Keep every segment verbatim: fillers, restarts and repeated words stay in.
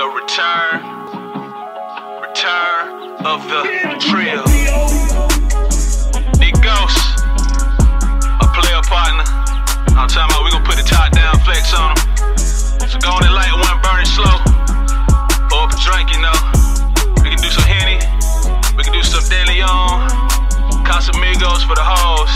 the return, return of the trail. Nick Ghost, a player partner. I'm talking about we gon' put the top down flex on him. So go on and light one, burn it slow. Pour up a drink, you know. We can do some Henny, we can do some De Leon, Casamigos for the hoes.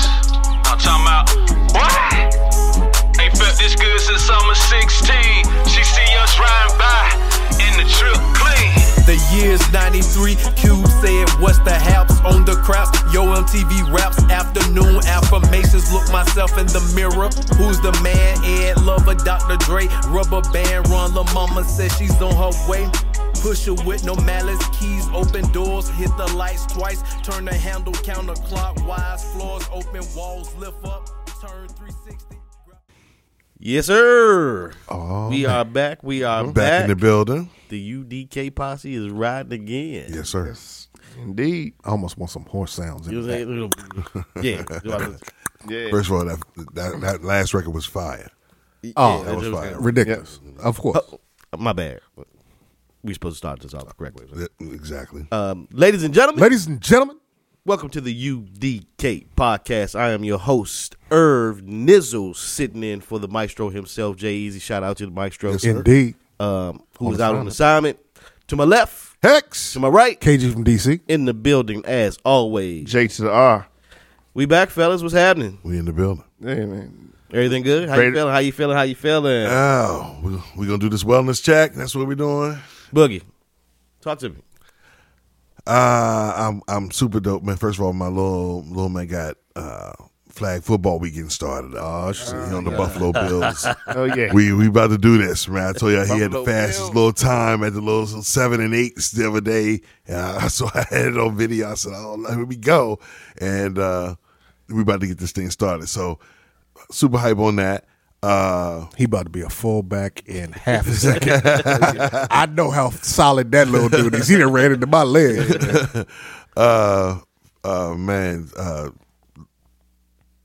I'm talking about, what? Ain't felt this good since summer sixteen. She see us riding by in the trip clean. The year's ninety-three, Cube said, what's the haps on the craps? Yo, M T V raps, afternoon affirmations, look myself in the mirror. Who's the man? Ed Lover, Doctor Dre, Rubber Band, Run La Mama says she's on her way. Push her with no malice, keys, open doors, hit the lights twice, turn the handle counterclockwise, floors open, walls lift up, turn three sixty. Yes, sir. Oh, we are back. We are back. Back in the building. The U D K posse is riding again. Yes, sir. Yes, indeed. I almost want some horse sounds in there. Yeah. yeah. First of all, that, that, that last record was fire. Oh, yeah, that was, was fire. Good. Ridiculous. Yep. Of course. Oh, my bad. We're supposed to start this off the correct way. Right? Exactly. Um, ladies and gentlemen. Ladies and gentlemen. Welcome to the U D K podcast. I am your host, Irv Nizzle, sitting in for the maestro himself, Jay Easy. Shout out to the maestro. Yes, indeed. Um, who is out on assignment. To my left. Hex. To my right. K G from D C. In the building, as always. J to the R. We back, fellas. What's happening? We in the building. Hey, man. Everything good? How Great. you feeling? How you feeling? How you feeling? Oh, we're we going to do this wellness check. That's what we're doing. Boogie, talk to me. Uh, I'm I'm super dope, man. First of all, my little little man got uh, flag football weekend started. Oh, shit, oh, he on the yeah. Buffalo Bills. Oh yeah, we we about to do this, man. I told y'all he had the fastest Bill. little time at the little seven and eights the other day. And I, so I had it on video. I said, "Oh, here we go," and uh, we about to get this thing started. So super hype on that. Uh, he about to be a fullback in half a second. I know how solid that little dude is. He done ran into my leg. Uh, uh, man, uh,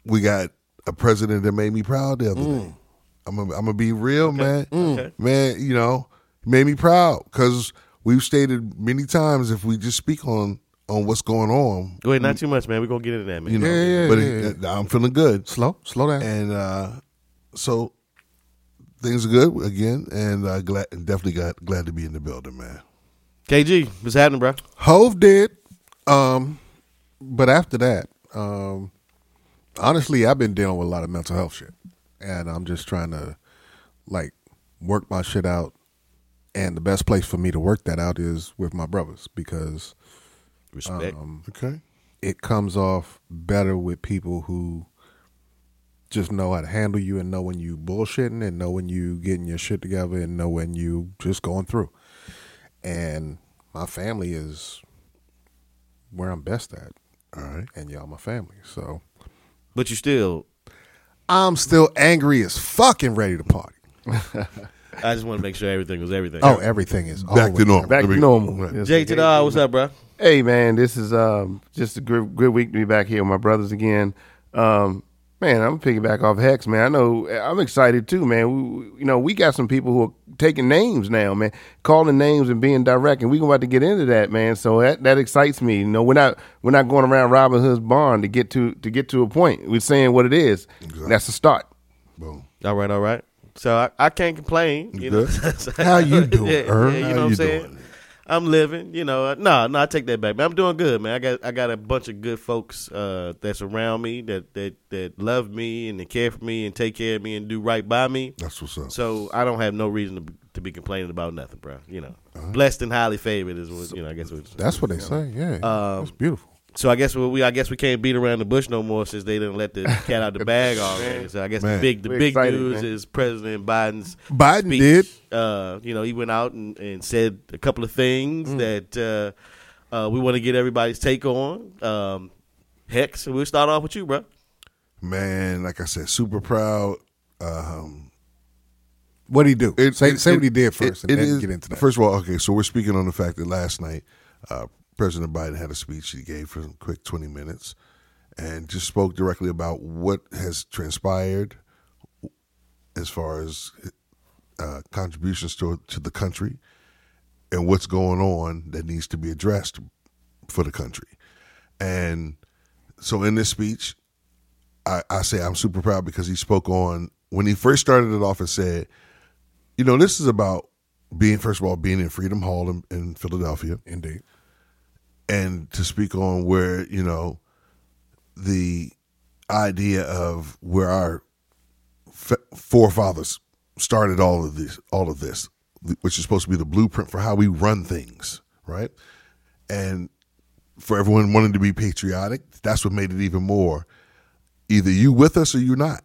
we got a president that made me proud the other mm. day. I'm gonna be real, okay. man. Okay. Man, you know, made me proud because we've stated many times if we just speak on. on what's going on. Go ahead, not we, too much, man. We're going to get into that, man. You know, yeah, yeah, but yeah, it, yeah. I'm feeling good. Slow, slow down. And uh, so things are good again, and uh, glad, definitely got, glad to be in the building, man. K G, what's happening, bro? Hove did, um, but after that, um, honestly, I've been dealing with a lot of mental health shit, and I'm just trying to, like, work my shit out, and the best place for me to work that out is with my brothers, because... Respect. Um, okay. It comes off better with people who just know how to handle you and know when you bullshitting and know when you getting your shit together and know when you just going through. And my family is where I'm best at. All right. And y'all my family. So But you still I'm still angry as fucking ready to party. I just want to make sure everything was everything. Oh, everything is back to normal. Back to normal. Jay to the R, what's up, bro? Hey, man, this is um, just a good, good week to be back here with my brothers again. Um, man, I'm piggyback off Hex, man. I know I'm excited, too, man. We, you know, we got some people who are taking names now, man, calling names and being direct, and we're about to get into that, man. So that, that excites me. You know, we're not we're not going around robbing his barn to get to to get to a point. We're saying what it is. Exactly. That's a start. Boom. All right, all right. So I, I can't complain. You know? How you doing, yeah, Irv? Yeah, you know what I'm saying? Doing? I'm living, you know. No, nah, no, nah, I take that back, man. I'm doing good, man. I got I got a bunch of good folks uh, that's around me that, that that love me and they care for me and take care of me and do right by me. That's what's up. So I don't have no reason to, to be complaining about nothing, bro. You know, uh-huh. Blessed and highly favored is what, you know. I guess what that's what they say. Yeah, um, that's beautiful. So I guess we I guess we can't beat around the bush no more since they didn't let the cat out the bag already. So I guess man. the big the We're big excited, news man. is President Biden's Biden speech. did. Uh, you know, he went out and, and said a couple of things mm. that uh, uh, we want to get everybody's take on. Um, Hex, we'll start off with you, bro. Man, like I said, super proud. Um, What'd he do? It, say it, say it, what he did first it, and it then is, get into that. First of all, okay, so we're speaking on the fact that last night uh, President Biden had a speech he gave for a quick twenty minutes and just spoke directly about what has transpired as far as uh, contributions to, to the country and what's going on that needs to be addressed for the country. And so in this speech, I, I say I'm super proud because he spoke on, when he first started it off and said, you know, this is about being, first of all, being in Freedom Hall in, in Philadelphia. Indeed. And to speak on where, you know, the idea of where our f- forefathers started all of this, all of this, which is supposed to be the blueprint for how we run things, right? And for everyone wanting to be patriotic, that's what made it even more. Either you with us or you're not.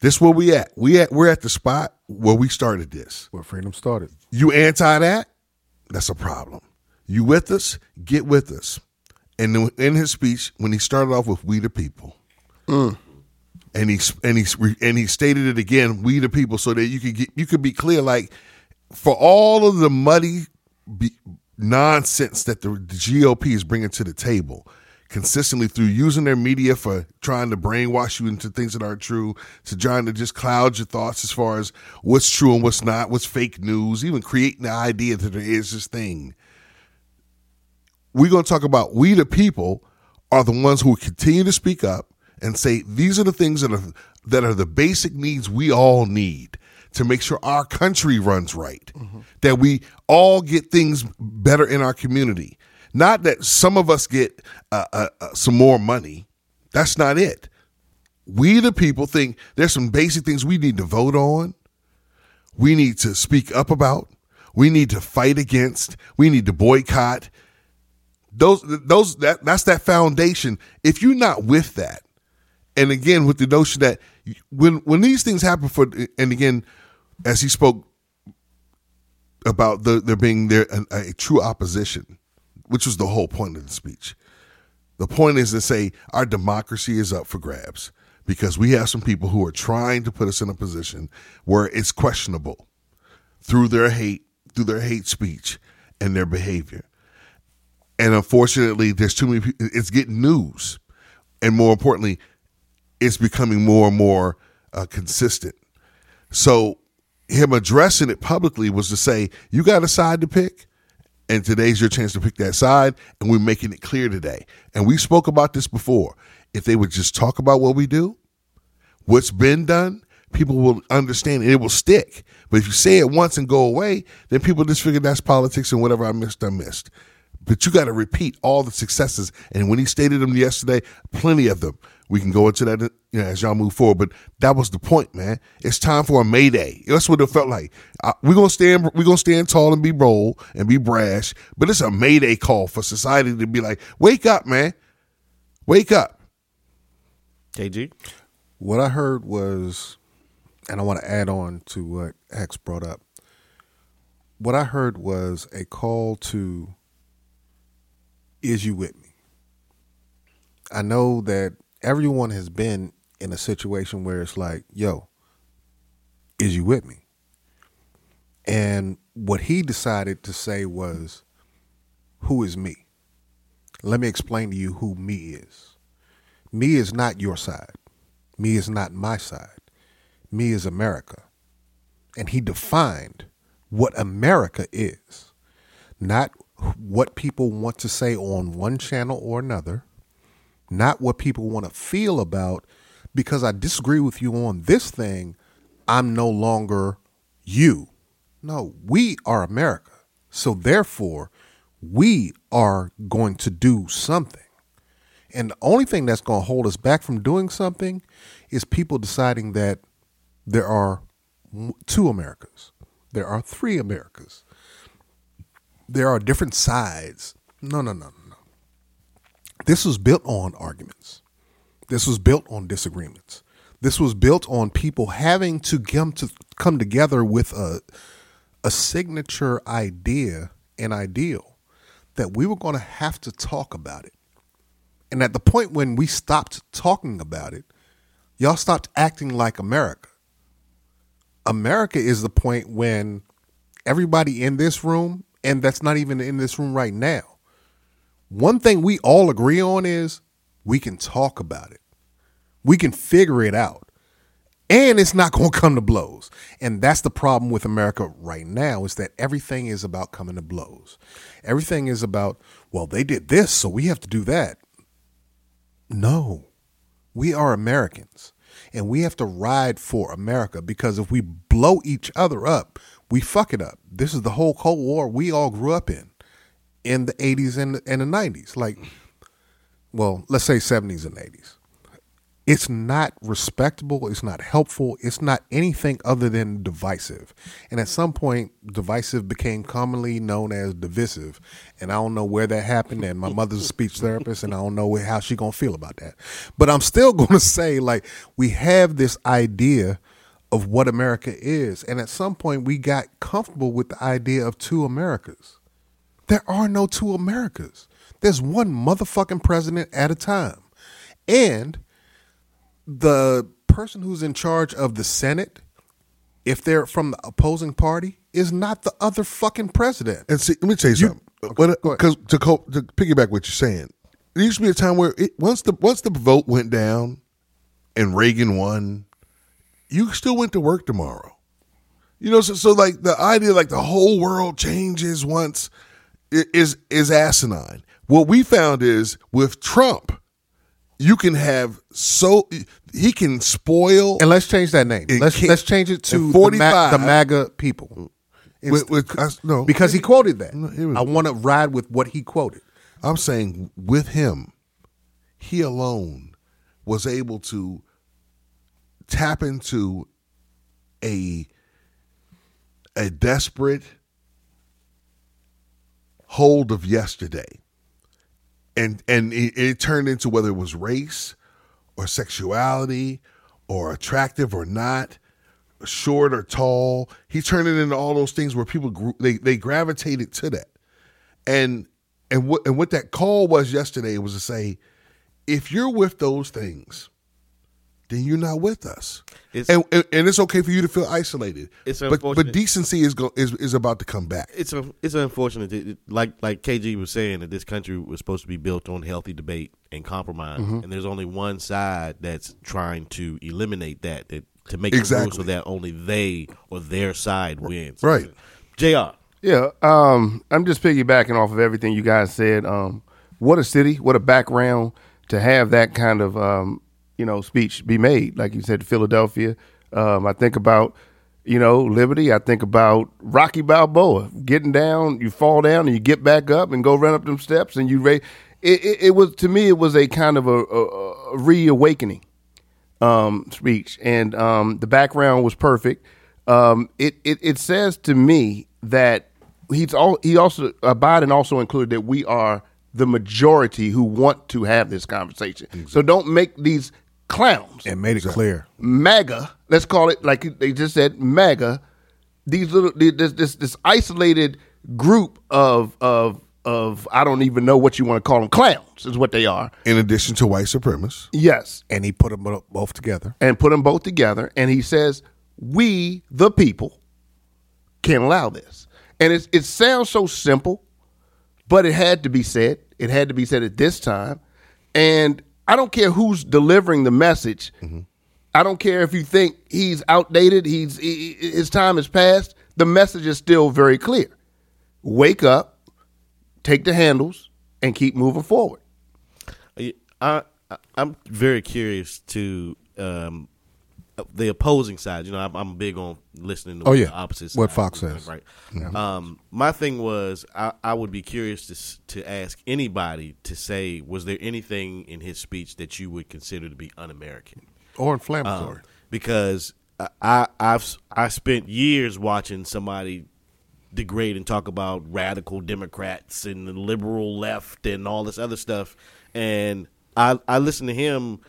This is where we at. We at we're at the spot where we started this. Where freedom started. You anti that? That's a problem. You with us? Get with us. And in his speech, when he started off with "We the people," mm. and he and he and he stated it again, "We the people," so that you could get, you could be clear. Like, for all of the muddy be, nonsense that the, the G O P is bringing to the table consistently through using their media for trying to brainwash you into things that aren't true, to trying to just cloud your thoughts as far as what's true and what's not, what's fake news, even creating the idea that there is this thing. We're going to talk about we the people are the ones who will continue to speak up and say these are the things that are that are the basic needs we all need to make sure our country runs right, mm-hmm. that we all get things better in our community. Not that some of us get uh, uh, uh, some more money. That's not it. We the people think there's some basic things we need to vote on. We need to speak up about. We need to fight against. We need to boycott. Those, those, that that's that foundation. If you're not with that, and again with the notion that when when these things happen for, and again, as he spoke about the, there being there a, a true opposition. Which was the whole point of the speech. The point is to say our democracy is up for grabs because we have some people who are trying to put us in a position where it's questionable through their hate, through their hate speech and their behavior. And unfortunately, there's too many people, it's getting news. And more importantly, it's becoming more and more uh, consistent. So him addressing it publicly was to say, you got a side to pick. And today's your chance to pick that side, and we're making it clear today. And we spoke about this before. If they would just talk about what we do, what's been done, people will understand and it will stick. But if you say it once and go away, then people just figure that's politics and whatever I missed, I missed. But you got to repeat all the successes. And when he stated them yesterday, plenty of them. We can go into that, you know, as y'all move forward. But that was the point, man. It's time for a mayday. That's what it felt like. Uh, we're gonna stand. We're gonna stand tall and be bold and be brash. But it's a mayday call for society to be like, wake up, man, wake up. K G, what I heard was, and I want to add on to what Hex brought up. What I heard was a call to, is you with me? I know that. Everyone has been in a situation where it's like, yo, is you with me? And what he decided to say was, who is me? Let me explain to you who me is. Me is not your side. Me is not my side. Me is America. And he defined what America is, not what people want to say on one channel or another. Not what people want to feel about, because I disagree with you on this thing, I'm no longer you. No, we are America. So therefore, we are going to do something. And the only thing that's going to hold us back from doing something is people deciding that there are two Americas. There are three Americas. There are different sides. No, no, no. This was built on arguments. This was built on disagreements. This was built on people having to come to come together with a a signature idea and ideal that we were going to have to talk about it. And at the point when we stopped talking about it, y'all stopped acting like America. America is the point when everybody in this room, and that's not even in this room right now, one thing we all agree on is we can talk about it. We can figure it out. and it's not going to come to blows. And that's the problem with America right now, is that everything is about coming to blows. Everything is about, well, they did this, so we have to do that. No, we are Americans, and we have to ride for America, because if we blow each other up, we fuck it up. This is the whole Cold War we all grew up in, in the eighties and, and the nineties. Like, well, let's say seventies and eighties. It's not respectable. It's not helpful. It's not anything other than divisive. And at some point, divisive became commonly known as divisive. And I don't know where that happened. And my mother's a speech therapist, and I don't know how she's going to feel about that. But I'm still going to say, like, we have this idea of what America is. And at some point, we got comfortable with the idea of two Americas. There are no two Americas. There's one motherfucking president at a time. And the person who's in charge of the Senate, if they're from the opposing party, is not the other fucking president. And see, let me tell you, you something. Okay, because to, co- to piggyback what you're saying, there used to be a time where it, once the once the vote went down and Reagan won, you still went to work tomorrow. You know, so, so like the idea like the whole world changes once is is asinine. What we found is with Trump, you can have so he can spoil, and let's change that name. Let's let's change it to the, Ma- the MAGA people, with, with, I, no, because he quoted that. No, was, I want to ride with what he quoted. I'm saying with him, he alone was able to tap into a a desperate hold of yesterday. And and it, it turned into, whether it was race or sexuality or attractive or not, short or tall, he turned it into all those things where people grew, they they gravitated to that. And and what and what that call was yesterday was to say, if you're with those things, then you're not with us. It's, and, and and it's okay for you to feel isolated. It's but but decency is go, is is about to come back. It's a, it's unfortunate. That, like like K G was saying, that this country was supposed to be built on healthy debate and compromise, mm-hmm. and there's only one side that's trying to eliminate that, that to make exactly. it so that only they or their side wins. Right, J R. Yeah, um, I'm just piggybacking off of everything you guys said. Um, what a city, what a background to have that kind of. Um, you know, speech be made. Like you said, Philadelphia. Um, I think about, you know, Liberty. I think about Rocky Balboa getting down, you fall down and you get back up and go run up them steps and you raise. It, it, it was, to me, it was a kind of a, a, a reawakening um, speech. And um, the background was perfect. Um, it, it, it says to me that he's all, he also, uh, Biden also included that we are the majority who want to have this conversation. Exactly. So don't make these clowns. And made it so clear. MAGA, let's call it like they just said, MAGA, these little this this, this isolated group of of of I don't even know what you want to call them, clowns is what they are. In addition to white supremacists. Yes. And he put them both together. And put them both together and he says, "We the people can't allow this." And it's it sounds so simple, but it had to be said. It had to be said at this time. And I don't care who's delivering the message. Mm-hmm. I don't care if you think he's outdated. He's he, his time has passed. The message is still very clear. Wake up, take the handles, and keep moving forward. I, I I'm very curious to um, the opposing side. You know, I'm, I'm big on listening to oh, what yeah. the opposite side. What Fox says, right? Yeah. Um, my thing was, I, I would be curious to to ask anybody to say, was there anything in his speech that you would consider to be un-American or inflammatory? Um, because I I've I spent years watching somebody degrade and talk about radical Democrats and the liberal left and all this other stuff, and I I listened to him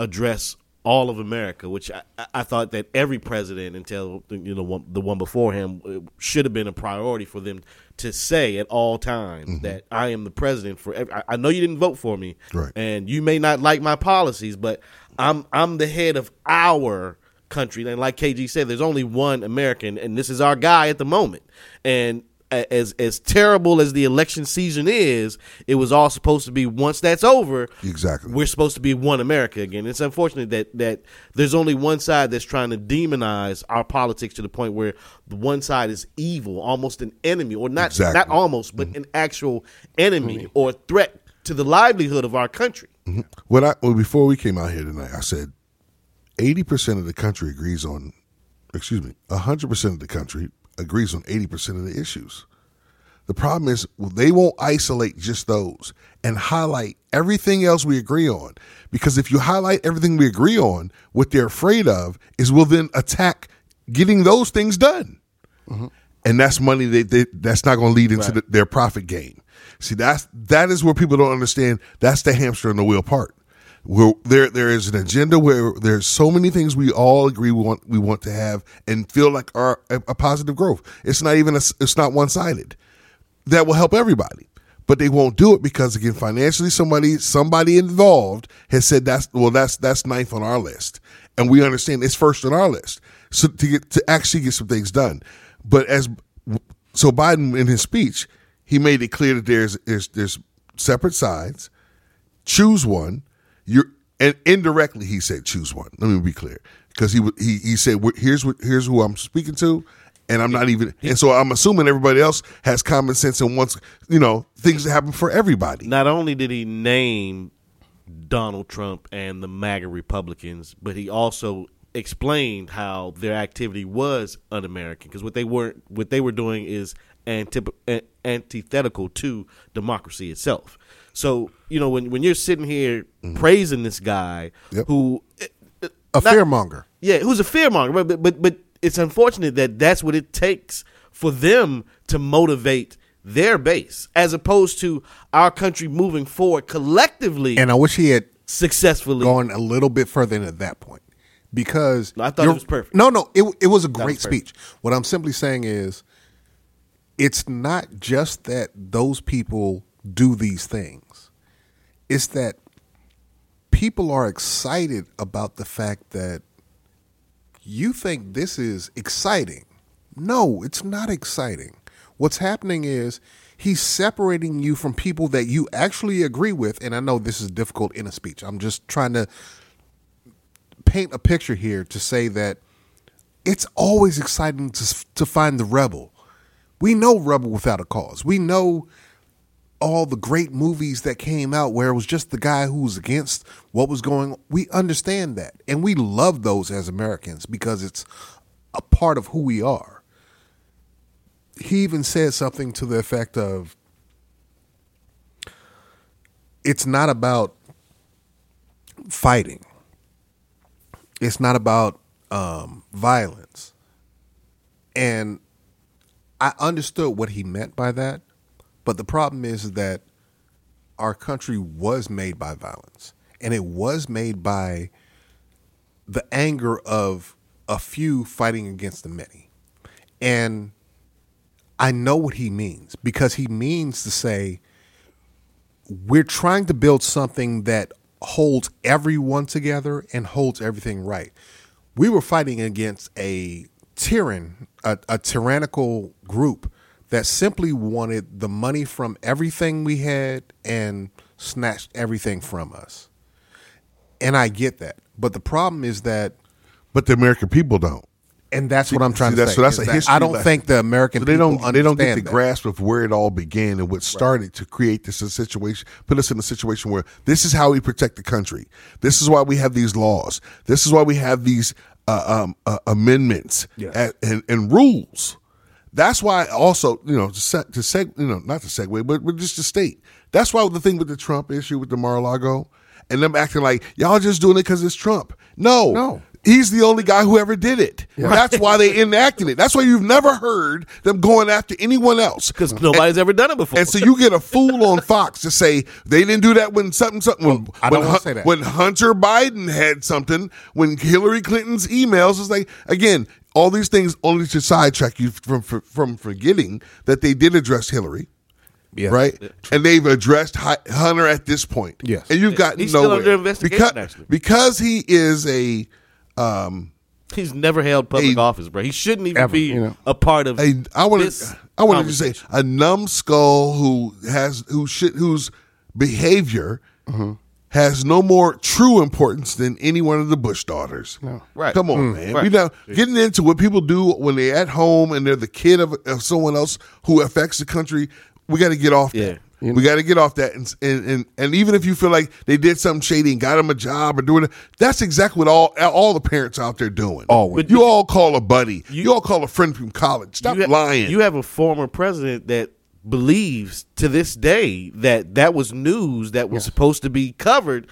address all of America, which I, I thought that every president until you know one, the one before him should have been a priority for them to say at all times mm-hmm. that I am the president for every, I, I know you didn't vote for me, right. and you may not like my policies, but I'm I'm the head of our country. And like K G said, there's only one American, and this is our guy at the moment. And as as terrible as the election season is, it was all supposed to be, once that's over, exactly, we're supposed to be one America again. It's unfortunate that that there's only one side that's trying to demonize our politics to the point where the one side is evil, almost an enemy, or not exactly. not almost, but mm-hmm. an actual enemy mm-hmm. or threat to the livelihood of our country. Mm-hmm. When I well, before we came out here tonight, I said eighty percent of the country agrees on, excuse me, one hundred percent of the country agrees on eighty percent of the issues. The problem is, well, they won't isolate just those and highlight everything else we agree on. Because if you highlight everything we agree on, what they're afraid of is we'll then attack getting those things done. Mm-hmm. And that's money they, they, that's not going to lead into right. the, their profit game. See, that's that is where people don't understand. That's the hamster in the wheel part. Where there there is an agenda where there's so many things we all agree we want we want to have and feel like are a, a positive growth. It's not even a, it's not one sided. That will help everybody, but they won't do it because again, financially, somebody somebody involved has said that's well that's that's ninth on our list, and we understand it's first on our list. So to get to actually get some things done, but as so Biden in his speech, he made it clear that there's there's, there's separate sides. Choose one. You're, and indirectly, he said, choose one. Let me be clear, because he he he said, here's what here's who I'm speaking to, and I'm not even. And so I'm assuming everybody else has common sense and wants, you know, things to happen for everybody. Not only did he name Donald Trump and the MAGA Republicans, but he also explained how their activity was un-American, because what they were what they were doing is antip- antithetical to democracy itself. So, you know, when, when you're sitting here mm-hmm. praising this guy yep. who... Uh, a not, fearmonger. Yeah, who's a fearmonger. But, but but it's unfortunate that that's what it takes for them to motivate their base, as opposed to our country moving forward collectively. And I wish he had successfully gone a little bit further than at that point. Because... No, I thought it was perfect. No, no, it, it was a great was speech. What I'm simply saying is, it's not just that those people do these things. It's that people are excited about the fact that you think this is exciting. No, it's not exciting. What's happening is he's separating you from people that you actually agree with. And I know this is difficult in a speech. I'm just trying to paint a picture here to say that it's always exciting to, to find the rebel. We know Rebel Without a Cause. We know all the great movies that came out where it was just the guy who was against what was going on. We understand that. And we love those as Americans because it's a part of who we are. He even said something to the effect of, it's not about fighting. It's not about um, violence. And I understood what he meant by that. But the problem is that our country was made by violence, and it was made by the anger of a few fighting against the many. And I know what he means, because he means to say we're trying to build something that holds everyone together and holds everything right. We were fighting against a tyrann, a, a tyrannical group that simply wanted the money from everything we had and snatched everything from us. And I get that. But the problem is that... But the American people don't. And that's see, what I'm trying see, to that's, say. So that's a that history I don't lesson. think the American so they people don't, understand They don't get the that. grasp of where it all began and what started right. to create this situation, put us in a situation where this is how we protect the country. This is why we have these laws. This is why we have these uh, um, uh, amendments yes. and, and, and rules. That's why also, you know, to seg, to seg, you know, not to segue, but, but just to state. That's why the thing with the Trump issue with the Mar-a-Lago and them acting like, y'all just doing it because it's Trump. No. No. He's the only guy who ever did it. Yeah. That's why they enacted it. That's why you've never heard them going after anyone else. Because nobody's and, ever done it before. And so you get a fool on Fox to say they didn't do that when something, something. Well, when, I don't when, want to say that. When Hunter Biden had something, when Hillary Clinton's emails, it's like, again, all these things only to sidetrack you from from, from forgetting that they did address Hillary. Yes. Right? And they've addressed Hunter at this point. Yes. And you've gotten nowhere. He's still under investigation, because, actually. Because he is a... Um, He's never held public a, office, bro. He shouldn't even ever, be you know, a part of a, I wanna, this I want to say a numbskull who has who should, whose behavior mm-hmm. has no more true importance than any one of the Bush daughters. No. Right. Come on, mm, man. Right. You know, getting into what people do when they're at home and they're the kid of, of someone else who affects the country, we got to get off yeah. that. You know? We got to get off that, and, and and and even if you feel like they did something shady and got them a job or doing it, that's exactly what all all the parents out there doing. Always, but you all call a buddy, you, you all call a friend from college. Stop you ha- lying. You have a former president that believes to this day that that was news that was yes. supposed to be covered,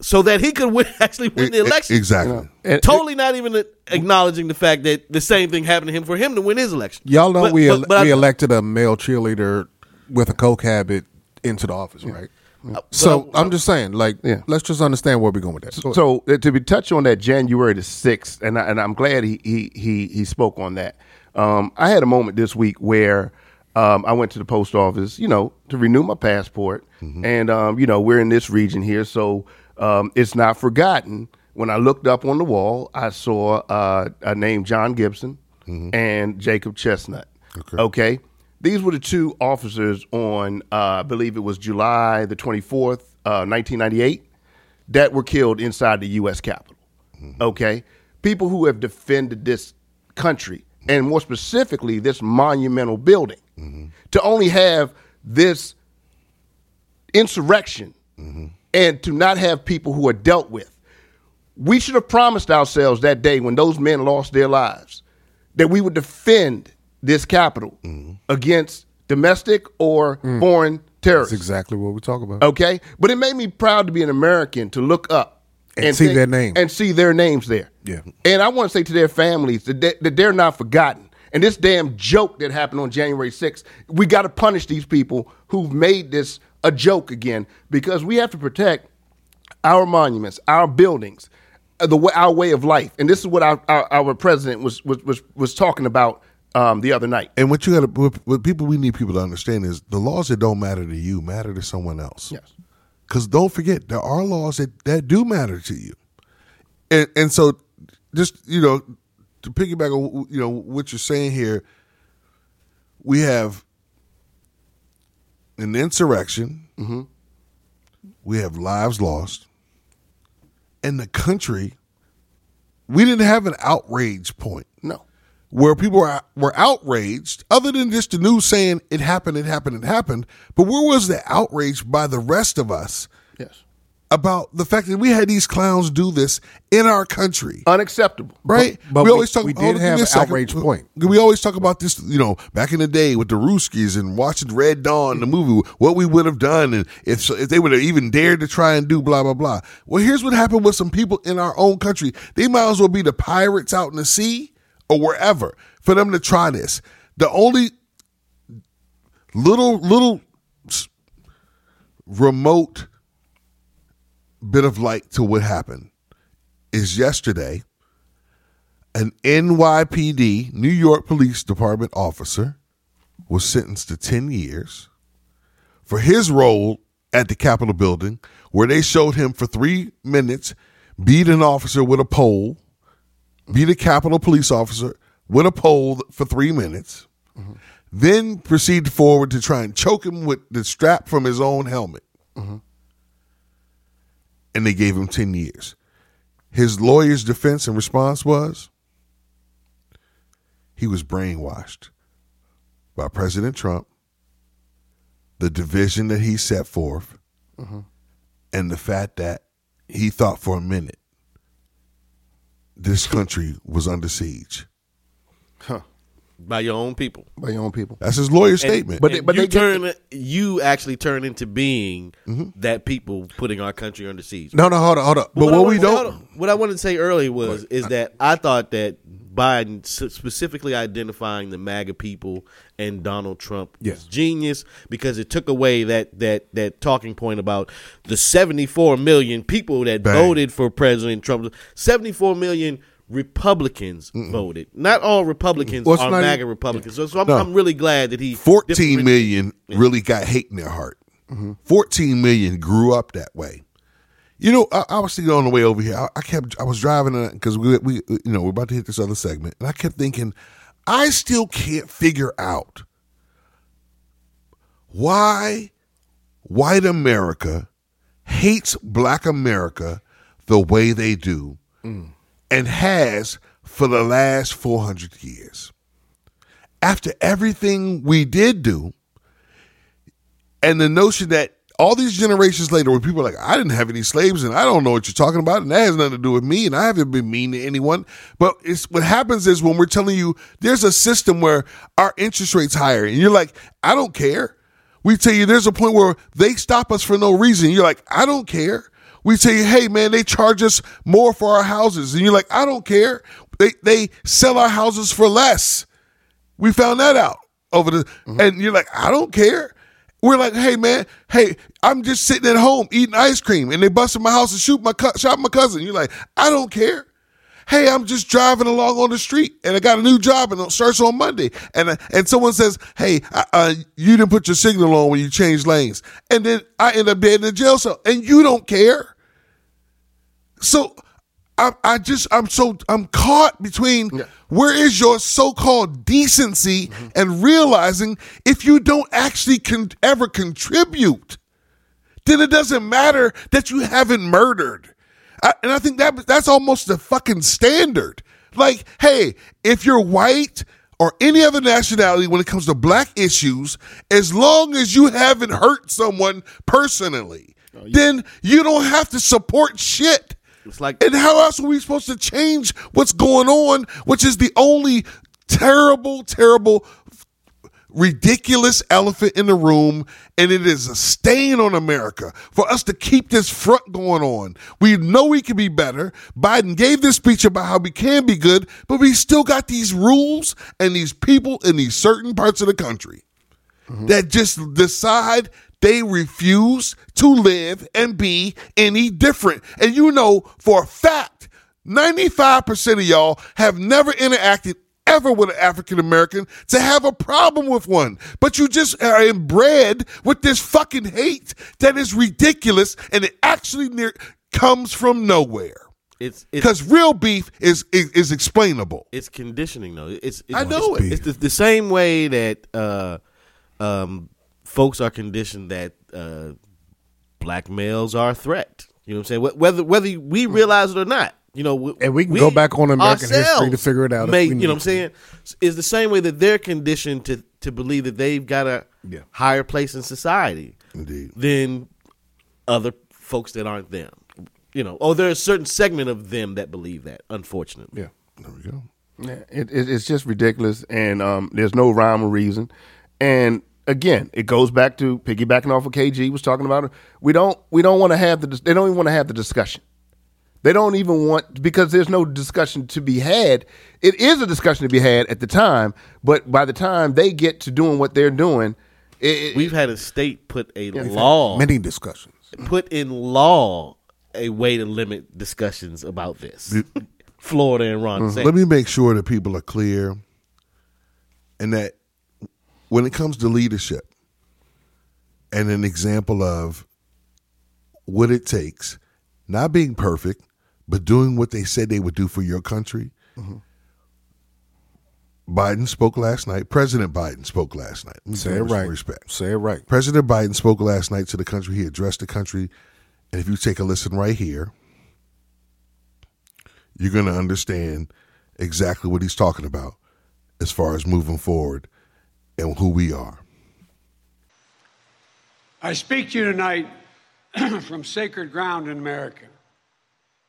so that he could win, actually win the election. Exactly. Yeah. Totally not even acknowledging the fact that the same thing happened to him for him to win his election. Y'all know but, we but, but we I, elected a male cheerleader with a coke habit into the office, right? Yeah. So I, I, I'm just saying, like, yeah. let's just understand where we're going with that. So, so to be touched on that January the sixth, and, I, and I'm glad he he he, he spoke on that. Um, I had a moment this week where um, I went to the post office, you know, to renew my passport. Mm-hmm. And, um, you know, we're in this region here, so um, it's not forgotten. When I looked up on the wall, I saw uh, a name, John Gibson, mm-hmm. and Jacob Chestnut. Okay. Okay? These were the two officers on, uh, I believe it was July the twenty-fourth, uh, nineteen ninety-eight, that were killed inside the U S Capitol, mm-hmm. okay? People who have defended this country, mm-hmm. and more specifically, this monumental building, mm-hmm. to only have this insurrection mm-hmm. and to not have people who are dealt with. We should have promised ourselves that day when those men lost their lives that we would defend this capital mm-hmm. against domestic or mm. foreign terrorists. That's exactly what we talk about. Okay? But it made me proud to be an American, to look up and, and see think, their name. And see their names there. Yeah. And I want to say to their families that, they, that they're not forgotten. And this damn joke that happened on January sixth, we got to punish these people who've made this a joke again, because we have to protect our monuments, our buildings, the way, our way of life. And this is what our, our, our president was, was, was, was talking about Um, the other night. And what you got to, what people, we need people to understand is the laws that don't matter to you matter to someone else. Yes. Because don't forget, there are laws that, that do matter to you. And and so just, you know, to piggyback on, you know, what you're saying here, we have an insurrection. Mm-hmm. We have lives lost. And the country, we didn't have an outrage point. No. Where people were, were outraged, other than just the news saying it happened, it happened, it happened. But where was the outrage by the rest of us? Yes. About the fact that we had these clowns do this in our country. Unacceptable. Right? But, but we, we always talk we did oh, have an outrage second. point. We always talk about this, you know, back in the day with the Ruskies and watching Red Dawn, the movie, what we would have done and if, if they would have even dared to try and do blah, blah, blah. Well, here's what happened with some people in our own country. They might as well be the pirates out in the sea or wherever, for them to try this. The only little, little remote bit of light to what happened is yesterday, an N Y P D, New York Police Department officer, was sentenced to ten years for his role at the Capitol building, where they showed him for three minutes beat an officer with a pole, beat a Capitol police officer with a pole for three minutes, mm-hmm. then proceed forward to try and choke him with the strap from his own helmet. Mm-hmm. And they gave him ten years. His lawyer's defense and response was he was brainwashed by President Trump, the division that he set forth, mm-hmm. and the fact that he thought for a minute this country was under siege, huh? By your own people. By your own people. That's his lawyer's and, statement. And but they, but you they turn get, you actually turn into being mm-hmm. that people putting our country under siege. No, no, hold on, hold on. But, but what, what we don't. What, what I wanted to say earlier was but, is I, that I thought that Biden specifically identifying the MAGA people and Donald Trump yes. was genius, because it took away that that that talking point about the seventy-four million people that Bang. voted for President Trump. seventy-four million Republicans Mm-mm. voted. Not all Republicans well, are MAGA even, Republicans. So, so I'm, no. I'm really glad that he... fourteen million really got hate in their heart. Mm-hmm. fourteen million grew up that way. You know, I, I was thinking on the way over here. I, I kept, I was driving because we, we, you know, we're about to hit this other segment, and I kept thinking, I still can't figure out why white America hates black America the way they do, mm. and has for the last four hundred years. After everything we did do, and the notion that all these generations later, when people are like, I didn't have any slaves, and I don't know what you're talking about, and that has nothing to do with me, and I haven't been mean to anyone. But it's what happens is when we're telling you there's a system where our interest rate's higher, and you're like, I don't care. We tell you there's a point where they stop us for no reason. You're like, I don't care. We tell you, hey, man, they charge us more for our houses. And you're like, I don't care. They they sell our houses for less. We found that out over the, mm-hmm. and you're like, I don't care. We're like, hey, man, hey, I'm just sitting at home eating ice cream, and they bust in my house and shoot my co- shot my cousin. You're like, I don't care. Hey, I'm just driving along on the street, and I got a new job, and it starts on Monday. And uh, and someone says, hey, I, uh, you didn't put your signal on when you changed lanes. And then I end up dead in the jail cell, and you don't care. So I, I just, I'm so, I'm caught between... Yeah. Where is your so-called decency mm-hmm. and realizing if you don't actually con- ever contribute, then it doesn't matter that you haven't murdered. I, and I think that that's almost the fucking standard. Like, hey, if you're white or any other nationality when it comes to black issues, as long as you haven't hurt someone personally, oh, yeah. then you don't have to support shit. It's like, and how else are we supposed to change what's going on, which is the only terrible, terrible, ridiculous elephant in the room, and it is a stain on America for us to keep this front going on. We know we can be better. Biden gave this speech about how we can be good, but we still got these rules and these people in these certain parts of the country mm-hmm. that just decide they refuse to live and be any different. And you know for a fact, ninety-five percent of y'all have never interacted ever with an African American to have a problem with one. But you just are inbred with this fucking hate that is ridiculous, and it actually near, comes from nowhere. It's because real beef is, is is explainable. It's conditioning, though. It's, it's I know it's, it. It's the, the same way that uh, um. folks are conditioned that uh, black males are a threat. You know what I'm saying? Whether whether we realize it or not, you know, we, and we can we go back on American history to figure it out. May, you know what I'm saying? It's the same way that they're conditioned to to believe that they've got a yeah. higher place in society Indeed. Than other folks that aren't them. You know, or there's a certain segment of them that believe that. Unfortunately, yeah. There we go. Yeah, it, it, it's just ridiculous, and um, there's no rhyme or reason, and. Again, it goes back to piggybacking off what K G was talking about. We don't we don't want to have the they don't even want to have the discussion. They don't even want because there's no discussion to be had. It is a discussion to be had at the time, but by the time they get to doing what they're doing, it, we've had a state put a yeah, law many discussions. Put in law a way to limit discussions about this. Florida and Ron DeSantis. Mm-hmm. Let me make sure that people are clear and that when it comes to leadership and an example of what it takes, not being perfect, but doing what they said they would do for your country. Mm-hmm. Biden spoke last night. President Biden spoke last night. Say it right. Respect. Say it right. President Biden spoke last night to the country. He addressed the country. And if you take a listen right here, you're going to understand exactly what he's talking about as far as moving forward and who we are. I speak to you tonight from sacred ground in America,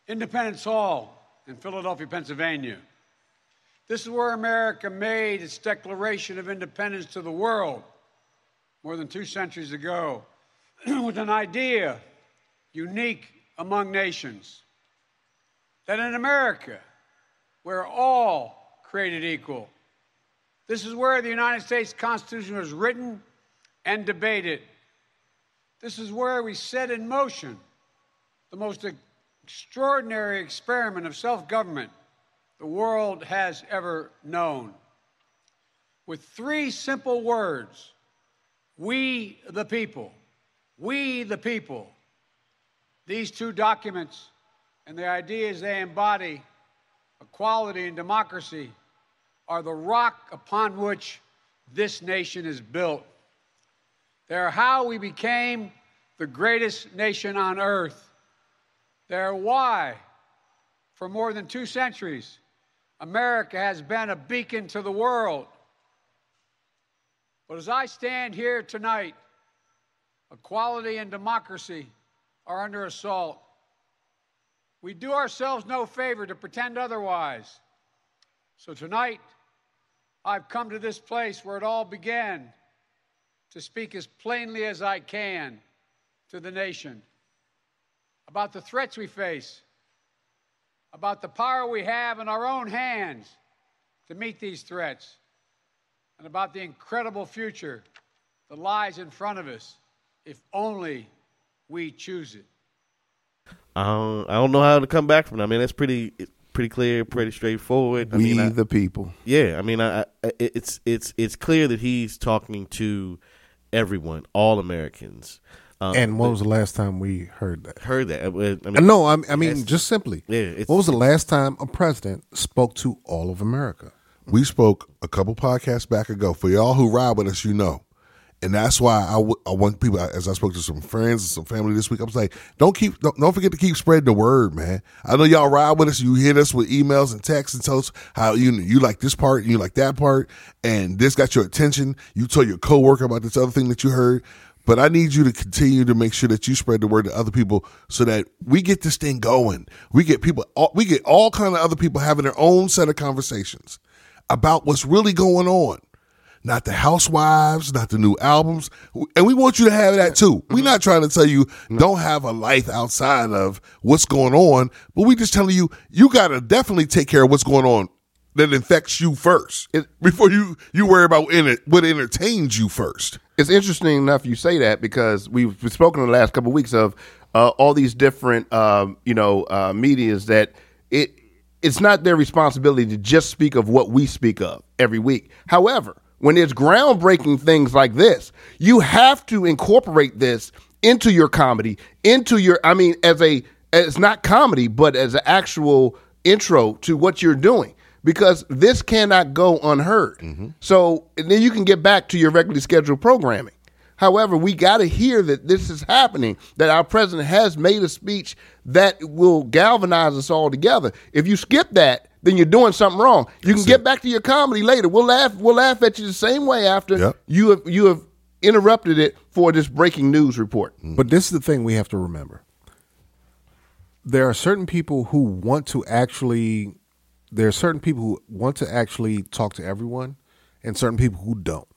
Independence Hall in Philadelphia, Pennsylvania. This is where America made its Declaration of Independence to the world more than two centuries ago with an idea unique among nations, that in America, we're all created equal. This is where the United States Constitution was written and debated. This is where we set in motion the most extraordinary experiment of self-government the world has ever known. With three simple words, we the people, we the people. These two documents and the ideas they embody, equality and democracy, are the rock upon which this nation is built. They're how we became the greatest nation on earth. They're why, for more than two centuries, America has been a beacon to the world. But as I stand here tonight, equality and democracy are under assault. We do ourselves no favor to pretend otherwise. So tonight, I've come to this place where it all began to speak as plainly as I can to the nation about the threats we face, about the power we have in our own hands to meet these threats, and about the incredible future that lies in front of us if only we choose it. I don't, I don't know how to come back from that. I mean, that's pretty pretty clear, pretty straightforward. I we mean, I, the people. Yeah, I mean, I, I, it's it's it's clear that he's talking to everyone, all Americans. Um, and when was the last time we heard that? Heard that? I mean, no, I, I mean just simply. Yeah. What was the last time a president spoke to all of America? We spoke a couple podcasts back ago. For y'all who ride with us, you know, and that's why I, w- I want people. As I spoke to some friends and some family this week, I was like, don't keep, don't, don't forget to keep spreading the word, man. I know y'all ride with us. You hit us with emails and texts and tell us how you you like this part and you like that part, and this got your attention. You told your coworker about this other thing that you heard. But I need you to continue to make sure that you spread the word to other people so that we get this thing going. We get people, we get all kind of other people having their own set of conversations about what's really going on. Not the housewives, not the new albums. And we want you to have that too. We're not trying to tell you don't have a life outside of what's going on, but we're just telling you, you got to definitely take care of what's going on that infects you first before you, you worry about what entertains you first. It's interesting enough you say that because we've spoken in the last couple of weeks of uh, all these different, um, you know, uh, medias that it it's not their responsibility to just speak of what we speak of every week. However, when there's groundbreaking things like this, you have to incorporate this into your comedy, into your, I mean, as a, it's not comedy, but as an actual intro to what you're doing. Because this cannot go unheard. Mm-hmm. So and then you can get back to your regularly scheduled programming. However, we got to hear that this is happening, that our president has made a speech that will galvanize us all together. If you skip that, then you're doing something wrong. You That's can get it. back to your comedy later. We'll laugh We'll laugh at you the same way after yep. you have you have interrupted it for this breaking news report. Mm-hmm. But this is the thing we have to remember. There are certain people who want to actually... There are certain people who want to actually talk to everyone and certain people who don't.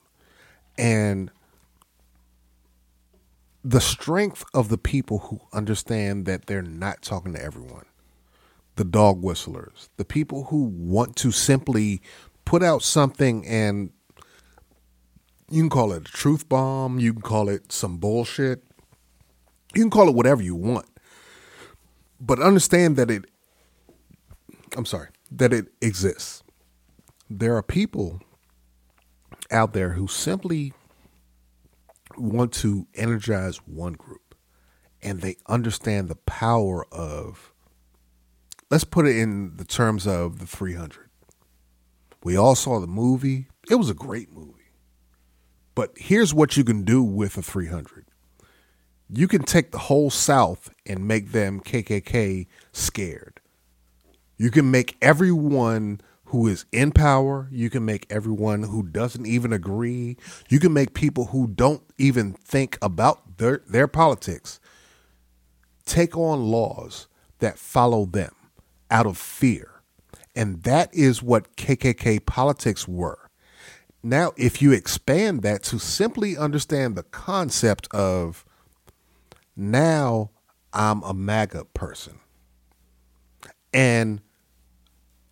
And the strength of the people who understand that they're not talking to everyone, the dog whistlers, the people who want to simply put out something and you can call it a truth bomb, you can call it some bullshit, you can call it whatever you want. But understand that it, I'm sorry. that it exists. There are people out there who simply want to energize one group and they understand the power of, let's put it in the terms of the three hundred. We all saw the movie. It was a great movie, but here's what you can do with a three hundred. You can take the whole South and make them K K K scared. You can make everyone who is in power, you can make everyone who doesn't even agree, you can make people who don't even think about their, their politics take on laws that follow them out of fear. And that is what K K K politics were. Now, if you expand that to simply understand the concept of now I'm a MAGA person. And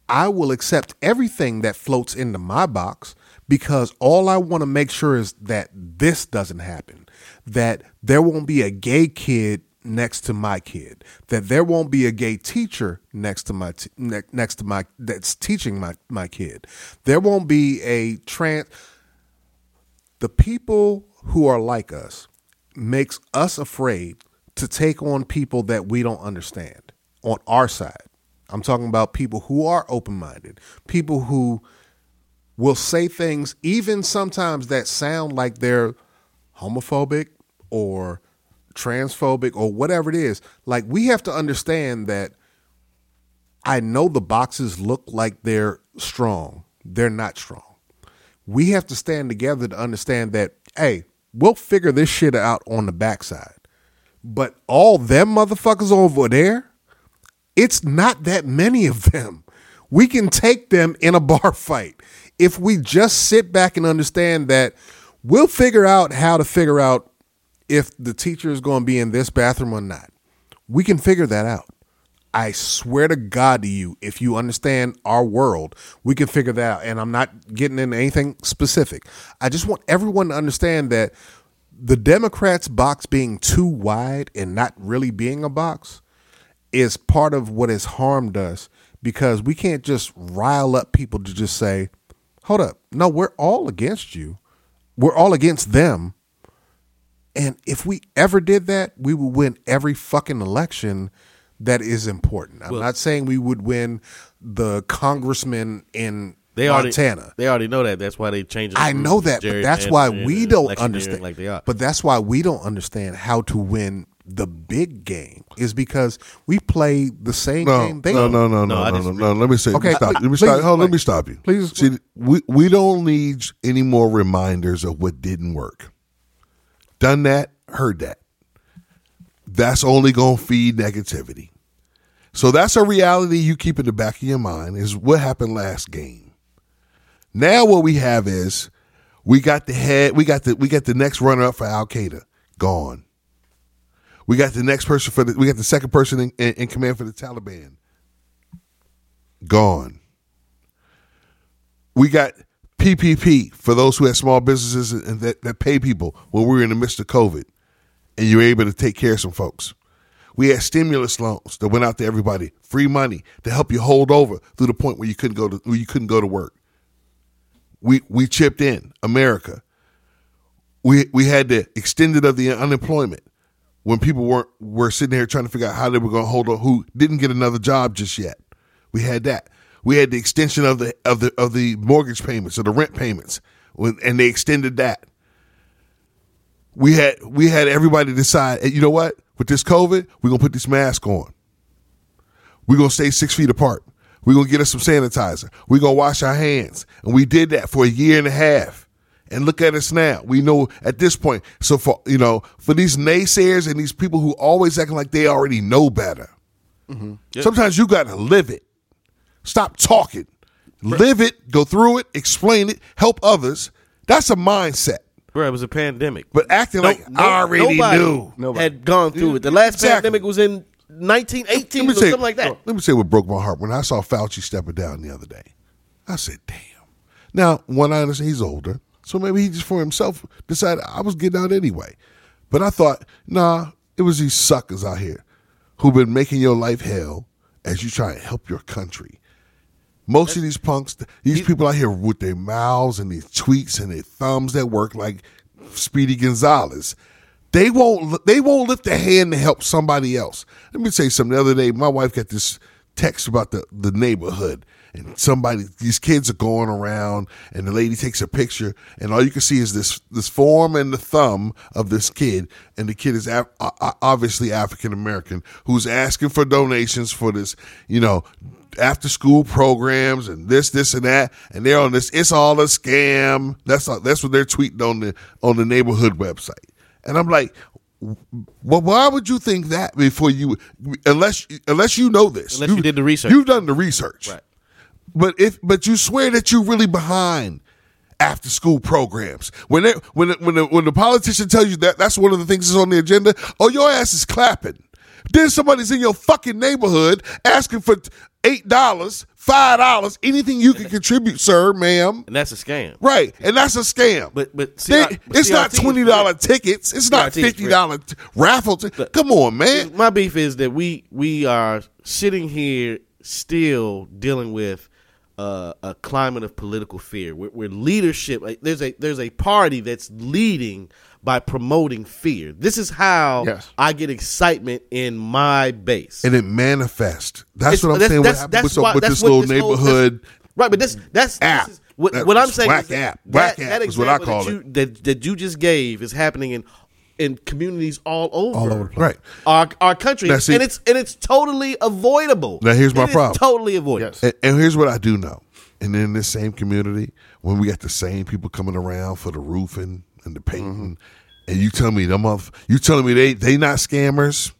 I will accept everything that floats into my box because all I want to make sure is that this doesn't happen, that there won't be a gay kid next to my kid, that there won't be a gay teacher next to my, t- ne- next to my, that's teaching my, my kid. There won't be a trans. The people who are like us makes us afraid to take on people that we don't understand on our side. I'm talking about people who are open-minded, people who will say things even sometimes that sound like they're homophobic or transphobic or whatever it is. Like, we have to understand that I know the boxes look like they're strong. They're not strong. We have to stand together to understand that, hey, we'll figure this shit out on the backside. But all them motherfuckers over there, it's not that many of them. We can take them in a bar fight if we just sit back and understand that we'll figure out how to figure out if the teacher is going to be in this bathroom or not. We can figure that out. I swear to God to you, if you understand our world, we can figure that out. And I'm not getting into anything specific. I just want everyone to understand that the Democrats' box being too wide and not really being a box is part of what has harmed us, because we can't just rile up people to just say, hold up, no, we're all against you. We're all against them. And if we ever did that, we would win every fucking election that is important. I'm well, not saying we would win the congressman in they Montana. Already, they already know that. That's why they changed. I know that, Jerry, but that's and, why and, we and don't understand. Like they are. But that's why we don't understand how to win the big game, is because we play the same no, game. They no, no, no, no, no, no, no. Let me say. Okay, stop. Let me please, stop. Hold. Like, let me stop you. Please. See, we we don't need any more reminders of what didn't work. Done that. Heard that. That's only gonna feed negativity. So that's a reality you keep in the back of your mind, is what happened last game. Now what we have is we got the head, we got the we got the next runner up for Al Qaeda gone. We got the next person for the, we got the second person in, in, in command for the Taliban gone. We got P P P for those who have small businesses and that, that pay people when we were in the midst of COVID. And you're able to take care of some folks. We had stimulus loans that went out to everybody, free money to help you hold over through the point where you couldn't go to where you couldn't go to work. We we chipped in, America. We we had the extended of the unemployment when people weren't were sitting there trying to figure out how they were going to hold on, who didn't get another job just yet. We had that. We had the extension of the of the of the mortgage payments or the rent payments, when, and they extended that. We had we had everybody decide, hey, you know what? With this COVID, we're going to put this mask on. We're going to stay six feet apart. We're going to get us some sanitizer. We're going to wash our hands. And we did that for a year and a half. And look at us now. We know at this point. So, for you know, for these naysayers and these people who always acting like they already know better, mm-hmm. yep. sometimes you got to live it. Stop talking. Right. Live it. Go through it. Explain it. Help others. That's a mindset. Bro, it was a pandemic. But acting no, like no, I already nobody knew. Nobody had gone through it. The last exactly. pandemic was in nineteen eighteen or something you, like that. Let me tell you what broke my heart. When I saw Fauci stepping down the other day, I said, damn. Now, one, I understand he's older, so maybe he just for himself decided I was getting out anyway. But I thought, nah, it was these suckers out here who've been making your life hell as you try to help your country. Most That's, of these punks, these he, people out here with their mouths and their tweets and their thumbs that work like Speedy Gonzalez, they won't they won't lift a hand to help somebody else. Let me tell you something. The other day, my wife got this text about the, the neighborhood, and somebody, these kids are going around, and the lady takes a picture, and all you can see is this this form and the thumb of this kid, and the kid is Af- obviously African American, who's asking for donations for this, you know, after school programs and this, this, and that, and they're on this. It's all a scam. That's all, that's what they're tweeting on the on the neighborhood website. And I'm like, well, why would you think that before you, unless unless you know this, unless you, you did the research, you've done the research, right? But if but you swear that you're really behind after school programs when they, when when the, when the politician tells you that that's one of the things that's on the agenda. Oh, your ass is clapping. Then somebody's in your fucking neighborhood asking for eight dollars, five dollars, anything you can contribute, sir, ma'am. And that's a scam. Right, and that's a scam. But but, C- they, but it's C R T not twenty dollars tickets. It's not fifty dollars raffle tickets. Come on, man. My beef is that we we are sitting here still dealing with uh, a climate of political fear. We're, we're leadership. Like, there's a there's a party that's leading by promoting fear. This is how yes. I get excitement in my base. And it manifests. That's it's, what I'm that's, saying. That's, what that's, with, why, with this little this neighborhood whole, that's, right, but this, that's, app. This is, what, what I'm saying whack is app. That, whack that, app that is what I call that you, it. That, that you just gave is happening in in communities all over, all over the place. Right. Our, our country. Now, see, and it's and it's totally avoidable. Now, here's my it problem. It's totally avoidable. Yes. And, and here's what I do know. And in this same community, when we got the same people coming around for the roofing and the painting, mm-hmm. and you tell me them off, you telling me they they not scammers?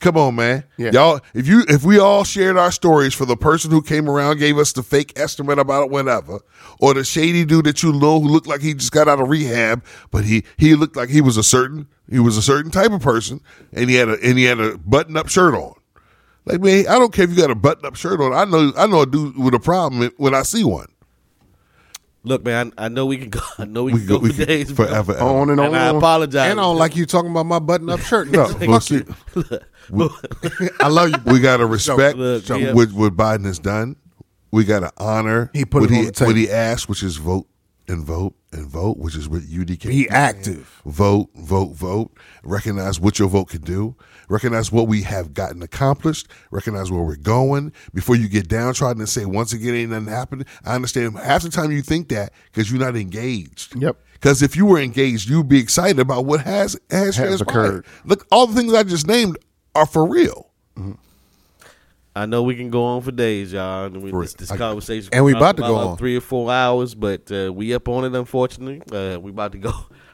Come on, man. Yeah. Y'all, if you if we all shared our stories for the person who came around, gave us the fake estimate about whatever, or the shady dude that you know who looked like he just got out of rehab, but he, he looked like he was a certain he was a certain type of person and he had a and he had a button up shirt on. Like, man, I don't care if you got a button up shirt on. I know I know a dude with a problem when I see one. Look, man, I, I know we can go. I know we, we can go, go we for days, can forever, ever. on and on. And I apologize. And I don't like you talking about my button-up shirt. No, we'll see. we, I love you. We got to respect Look, yeah. what, what Biden has done. We got to honor he put what, he, what he asked, which is vote and vote and vote, which is what U D K. Be active. Vote, vote, vote. Recognize what your vote can do. Recognize what we have gotten accomplished. Recognize where we're going before you get downtrodden and say, once again, ain't nothing happening. I understand half the time you think that because you're not engaged. Yep. Because if you were engaged, you'd be excited about what has, has, has occurred. Look, all the things I just named are for real. Mm-hmm. I know we can go on for days, y'all. We, this this I, conversation and we about to go about on three or four hours, but uh, we up on it. Unfortunately, uh, we about to go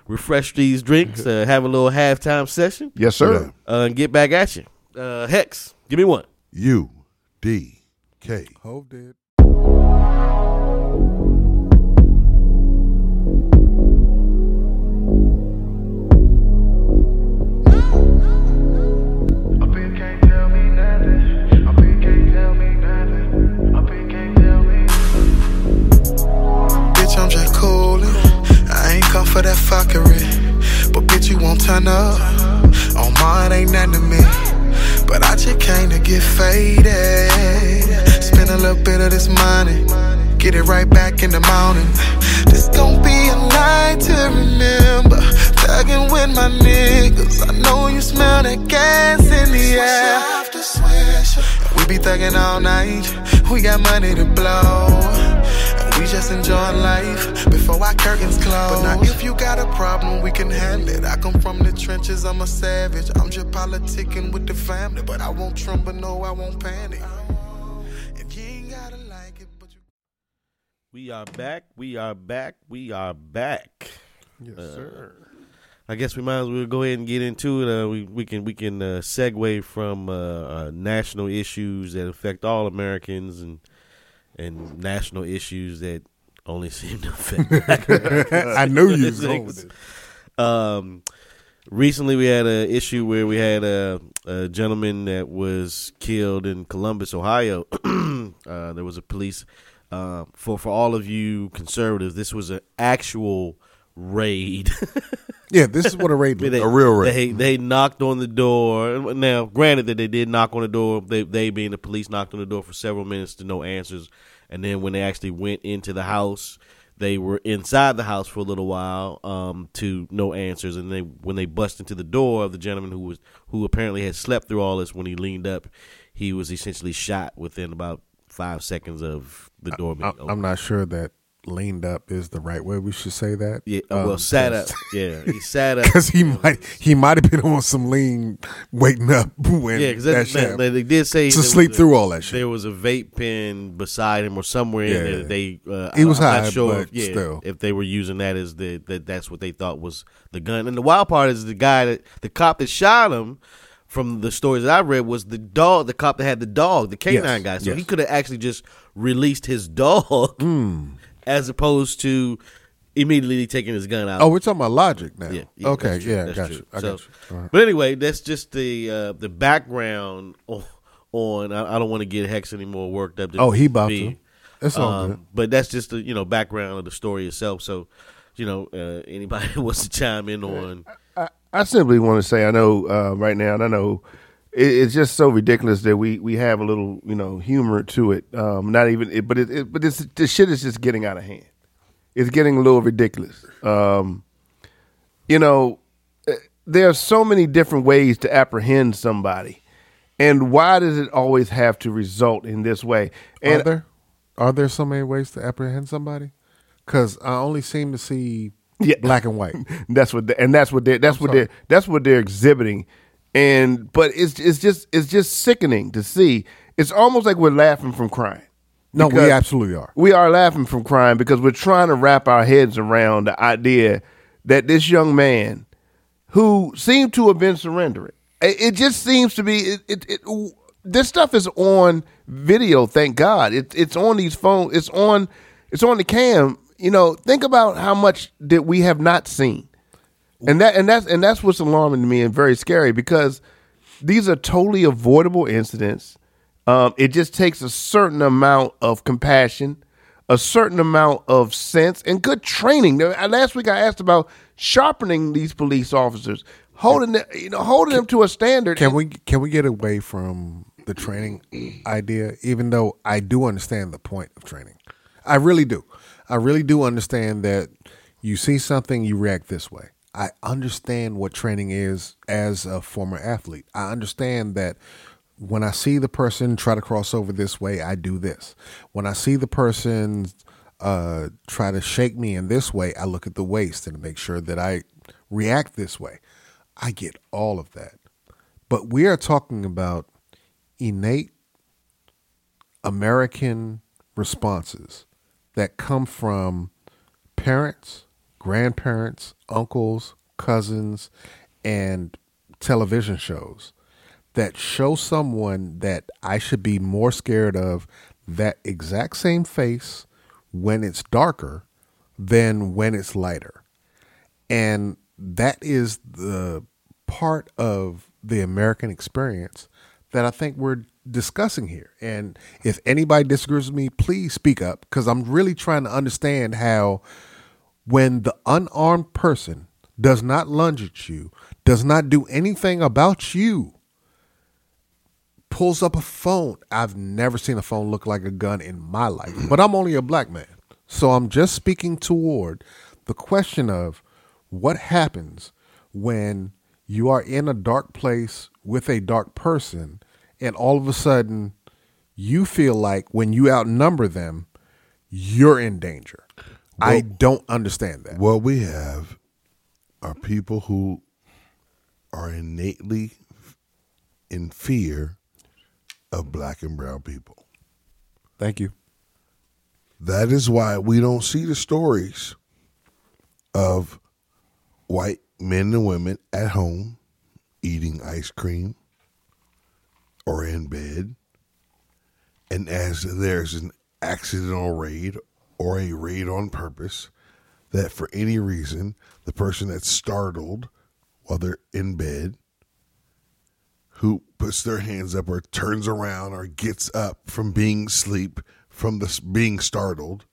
refresh these drinks, uh, have a little halftime session. Yes, sir. Uh, and get back at you. Uh, Hex, give me one. U D K. Hold it. For that fuckery, but bitch, you won't turn up. On mine ain't nothing to me, but I just came to get faded. Spend a little bit of this money, get it right back in the morning. This gon' be a night to remember. Thuggin' with my niggas, I know you smell that gas in the air. We be thuggin' all night, we got money to blow. We just enjoying life before our curtains close. But now if you got a problem, we can handle it. I come from the trenches, I'm a savage. I'm just politicking with the family, but I won't trump, but no, I won't panic. If you ain't gotta like it, but you. We are back. We are back. We are back. Yes, uh, sir. I guess we might as well go ahead and get into it. Uh, we we can we can uh, segue from uh, uh, national issues that affect all Americans and. And national issues that only seem to affect. I knew you was going with it. Um, recently, we had an issue where we had a, a gentleman that was killed in Columbus, Ohio. uh, there was a police. Uh, for for all of you conservatives, this was an actual raid. Yeah, this is what a raid was. They, a real raid. They, they knocked on the door. Now, granted that they did knock on the door, they, they being the police knocked on the door for several minutes to no answers. And then when they actually went into the house, they were inside the house for a little while um, to no answers. And they when they bust into the door of the gentleman who was who apparently had slept through all this, when he leaned up, he was essentially shot within about five seconds of the door being opened. I'm not sure that. Leaned up is the right way. We should say that. Yeah. Um, well, sat up. Yeah, he sat up because he might he might have been on some lean, waking up when yeah, because they did say to sleep a, through all that shit. There was a vape pen beside him or somewhere yeah. in there. That they uh, he was I'm high, not sure but if, yeah, still, if they were using that as the that that's what they thought was the gun. And the wild part is the guy that the cop that shot him. From the stories that I read, was the dog, the cop that had the dog, the canine yes, guy. So yes. he could have actually just released his dog. Mm. As opposed to immediately taking his gun out. Oh, we're talking about logic now. Yeah, yeah, okay, that's true. yeah, that's gotcha. True. I so, got you. Right. But anyway, that's just the uh, the background on. on I, I don't want to get Hex any more worked up. Oh, he about be. to. That's um, all good. But that's just the you know background of the story itself. So, you know, uh, anybody who wants to chime in on. I, I, I simply want to say I know uh, right now, and I know it, it's just so ridiculous that we, we have a little you know humor to it. Um, not even, it, but it, it but this this shit is just getting out of hand. It's getting a little ridiculous. Um, you know, there are so many different ways to apprehend somebody. And why does it always have to result in this way? And are there, are there so many ways to apprehend somebody? Because I only seem to see yeah. black and white. That's what, they, and that's what they, that's I'm what they, that's what they're exhibiting. And but it's it's just it's just sickening to see. It's almost like we're laughing from crying. No, we absolutely are. We are laughing from crying because we're trying to wrap our heads around the idea that this young man, who seemed to have been surrendering, it just seems to be, it, it, it, this stuff is on video, thank God. It, it's on these phones, it's on it's on the cam. You know, think about how much that we have not seen. And that and that's and that's what's alarming to me and very scary, because these are totally avoidable incidents. Um, it just takes a certain amount of compassion, a certain amount of sense, and good training. Now, last week I asked about sharpening these police officers, holding them, you know, holding can, them to a standard. Can and, we can we get away from the training idea? Even though I do understand the point of training, I really do. I really do understand that you see something, you react this way. I understand what training is as a former athlete. I understand that when I see the person try to cross over this way, I do this. When I see the person uh, try to shake me in this way, I look at the waist and make sure that I react this way. I get all of that. But we are talking about innate American responses that come from parents, grandparents, uncles, cousins, and television shows that show someone that I should be more scared of that exact same face when it's darker than when it's lighter. And that is the part of the American experience that I think we're discussing here. And if anybody disagrees with me, please speak up, because I'm really trying to understand how, when the unarmed person does not lunge at you, does not do anything about you, pulls up a phone. I've never seen a phone look like a gun in my life, but I'm only a black man. So I'm just speaking toward the question of what happens when you are in a dark place with a dark person, and all of a sudden you feel like when you outnumber them, you're in danger. Well, I don't understand that. What we have are people who are innately in fear of black and brown people. Thank you. That is why we don't see the stories of white men and women at home eating ice cream or in bed. And as there's an accidental raid or a raid on purpose, that for any reason, the person that's startled while they're in bed, who puts their hands up or turns around or gets up from being asleep, from the, being startled,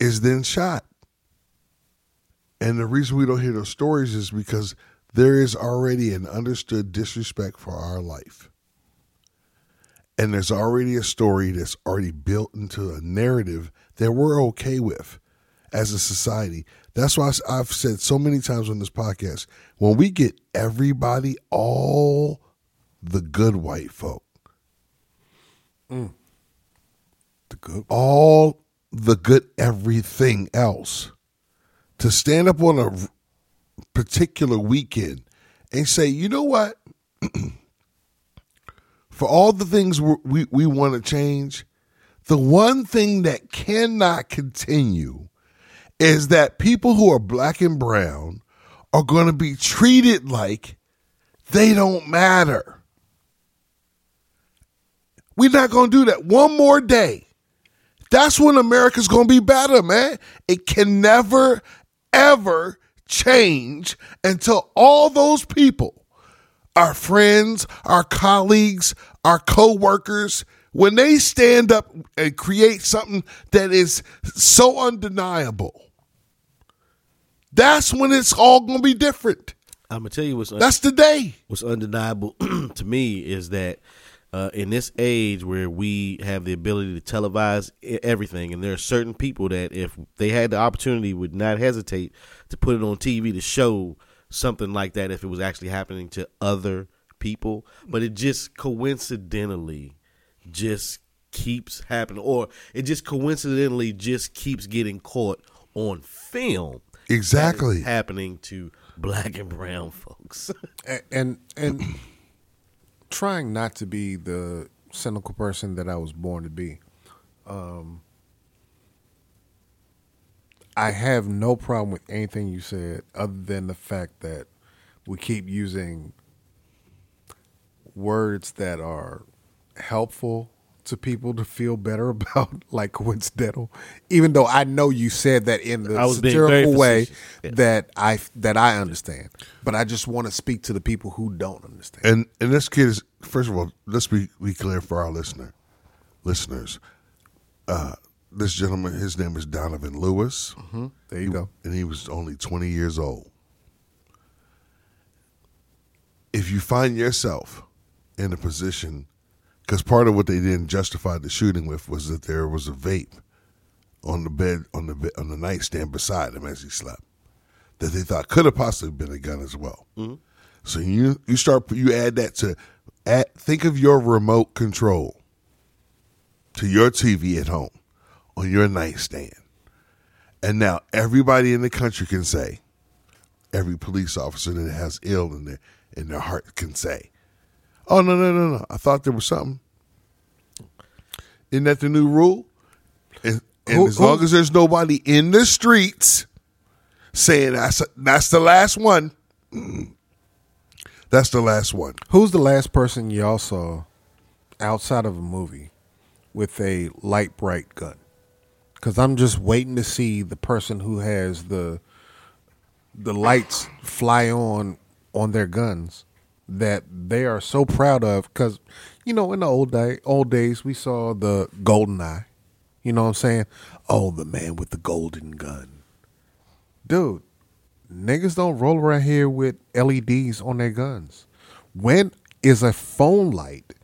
is then shot. And the reason we don't hear those stories is because there is already an understood disrespect for our life. And there's already a story that's already built into a narrative that we're okay with as a society. That's why I've said so many times on this podcast, when we get everybody, all the good white folk, mm. the good, all the good everything else, to stand up on a particular weekend and say, you know what? For all the things we, we, we want to change, the one thing that cannot continue is that people who are black and brown are going to be treated like they don't matter. We're not going to do that one more day. That's when America's going to be better, man. It can never, ever change until all those people, our friends, our colleagues, our co-workers, when they stand up and create something that is so undeniable, that's when it's all going to be different. I'm going to tell you what's un- That's the day. What's undeniable to me is that uh, in this age where we have the ability to televise everything, and there are certain people that if they had the opportunity would not hesitate to put it on T V to show something like that if it was actually happening to other people. But it just coincidentally just keeps happening, or it just coincidentally just keeps getting caught on film. Exactly. That is happening to black and brown folks. and and, and trying not to be the cynical person that I was born to be, um, I have no problem with anything you said other than the fact that we keep using words that are helpful to people to feel better about, like coincidental, even though I know you said that in the satirical way yeah. that I that I understand, but I just want to speak to the people who don't understand. And and this kid is, first of all, let's be, be clear for our listener, listeners. Uh, this gentleman, his name is Donovan Lewis. Mm-hmm. There you he, go. And he was only twenty years old. If you find yourself in a position. Because part of what they didn't justify the shooting with was that there was a vape on the bed, on the on the nightstand beside him as he slept, that they thought could have possibly been a gun as well. Mm-hmm. So you you start you add that to, add, think of your remote control to your T V at home on your nightstand, and now everybody in the country can say, every police officer that has ill in their in their heart can say. Oh, no, no, no, no. I thought there was something. Isn't that the new rule? And, and who, as long who? as there's nobody in the streets saying that's, that's the last one, that's the last one. Who's the last person y'all saw outside of a movie with a light, bright gun? Because I'm just waiting to see the person who has the the lights fly on on their guns. That they are so proud of, because, you know, in the old day, old days, we saw the golden eye. You know what I'm saying? Oh, the man with the golden gun. Dude, niggas don't roll around here with L E Ds on their guns. When is a phone light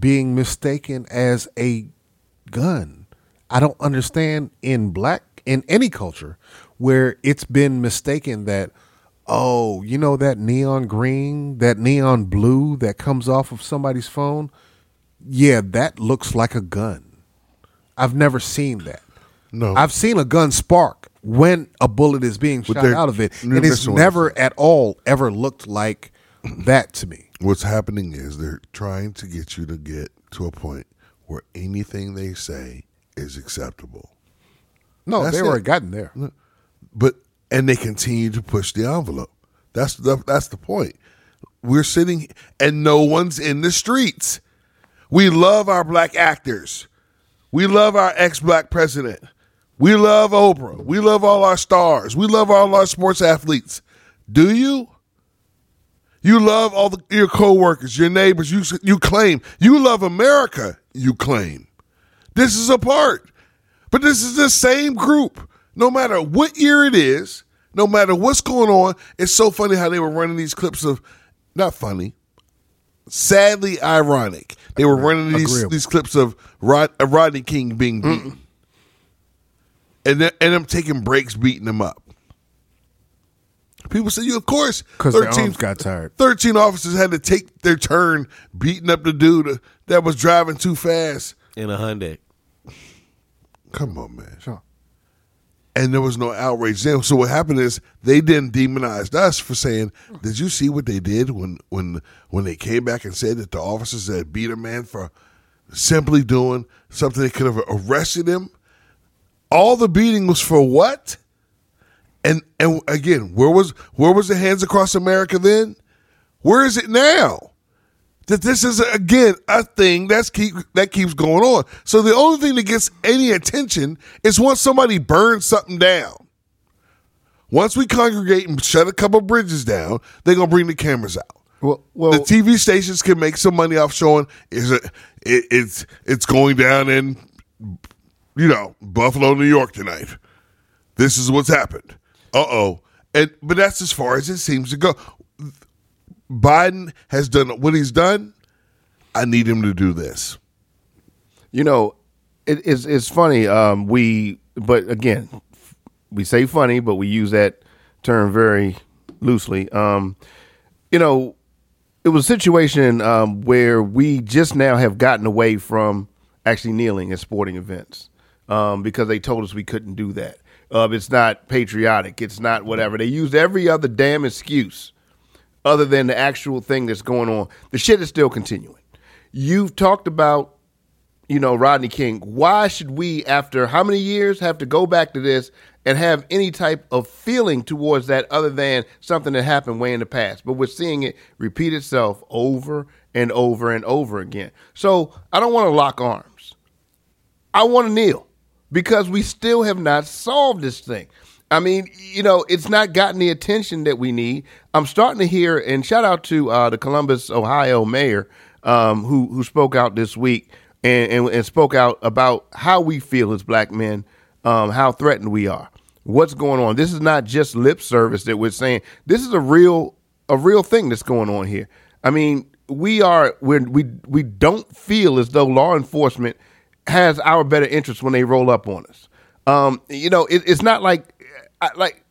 being mistaken as a gun? I don't understand in black, in any culture, where it's been mistaken that, oh, you know that neon green, that neon blue that comes off of somebody's phone? Yeah, that looks like a gun. I've never seen that. No. I've seen a gun spark when a bullet is being but shot out of it, and it's never at all ever looked like that to me. What's happening is they're trying to get you to get to a point where anything they say is acceptable. No, That's they already gotten there. But... And they continue to push the envelope. That's the, that's the point. We're sitting and no one's in the streets. We love our black actors. We love our ex-black president. We love Oprah. We love all our stars. We love all our sports athletes. Do you? You love all the, your coworkers, your neighbors. You you claim. You love America, you claim. This is a part. But this is the same group. No matter what year it is, no matter what's going on, it's so funny how they were running these clips of, not funny, sadly ironic. They were running these Agreeable. these clips of Rod, uh, Rodney King being beaten. Mm-mm. And then, and them taking breaks, beating him up. People say, "You of course, because their arms got tired." thirteen officers had to take their turn beating up the dude that was driving too fast in a Hyundai. Come on, man. Sure. And there was no outrage there. So what happened is they then demonized us for saying, did you see what they did when when when they came back and said that the officers had beat a man for simply doing something that could have arrested him? All the beating was for what? And and again, where was where was the Hands Across America then? Where is it now? That this is, again, a thing that's keep that keeps going on. So the only thing that gets any attention is once somebody burns something down. Once we congregate and shut a couple bridges down, they're going to bring the cameras out. Well, well, the T V stations can make some money off showing is it, it, it's it's going down in, you know, Buffalo, New York tonight. This is what's happened. Uh-oh. And, but that's as far as it seems to go. Biden has done what he's done. I need him to do this. You know, it, it's it's funny. Um, we, but again, we say funny, but we use that term very loosely. Um, you know, it was a situation um, where we just now have gotten away from actually kneeling at sporting events um, because they told us we couldn't do that. Uh, it's not patriotic. It's not whatever. They used every other damn excuse other than the actual thing that's going on. The shit is still continuing. You've talked about, you know, Rodney King. Why should we, after how many years, have to go back to this and have any type of feeling towards that other than something that happened way in the past? But we're seeing it repeat itself over and over and over again. So I don't want to lock arms. I want to kneel. Because we still have not solved this thing. I mean, you know, it's not gotten the attention that we need. I'm starting to hear, and shout out to uh, the Columbus, Ohio mayor um, who who spoke out this week and, and, and spoke out about how we feel as black men, um, how threatened we are, what's going on. This is not just lip service that we're saying. This is a real a real thing that's going on here. I mean, we are we we we don't feel as though law enforcement has our better interest when they roll up on us. Um, you know, it, it's not like like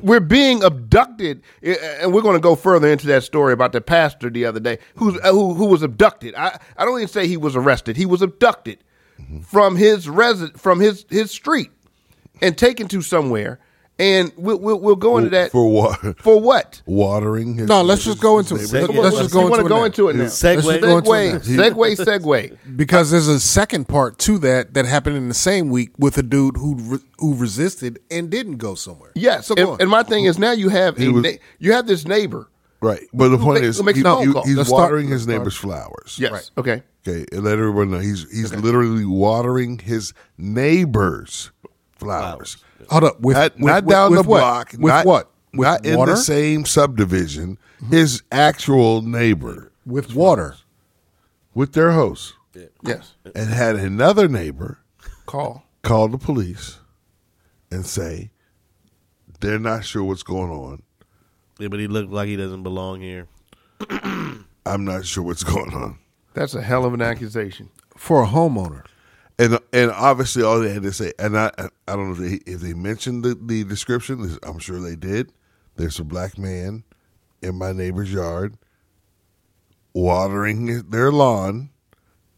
we're being abducted, and we're going to go further into that story about the pastor the other day who's, who who was abducted. I, I don't even say he was arrested. He was abducted mm-hmm. from his resident from his, his street and taken to somewhere. And we'll, we'll, we'll go into that. For what? For what? Watering. His, no, let's his, just go into it. Let's, let's just go into, go into it now. Segue. Segue, segue, segue. Because there's a second part to that that happened in the same week with a dude who who resisted and didn't go somewhere. Yes. So and, and my thing is now you have a, was, you have this neighbor. Right. But the point is, he, you, he's let's watering start, his neighbor's flowers. Yes. Right. Okay. Okay. And let everyone know he's, he's okay. literally watering his neighbor's flowers. flowers. Hold up, with, not, with, not with, down with the what? block, with not, what? With not water? In the same subdivision. Mm-hmm. His actual neighbor with water, with their hose. Yeah. Yes, and had another neighbor call call the police and say they're not sure what's going on. Yeah, but he looked like he doesn't belong here. I'm not sure what's going on. That's a hell of an accusation for a homeowner. And and obviously all they had to say, and I I don't know if they, if they mentioned the, the description, I'm sure they did. There's a black man in my neighbor's yard watering their lawn,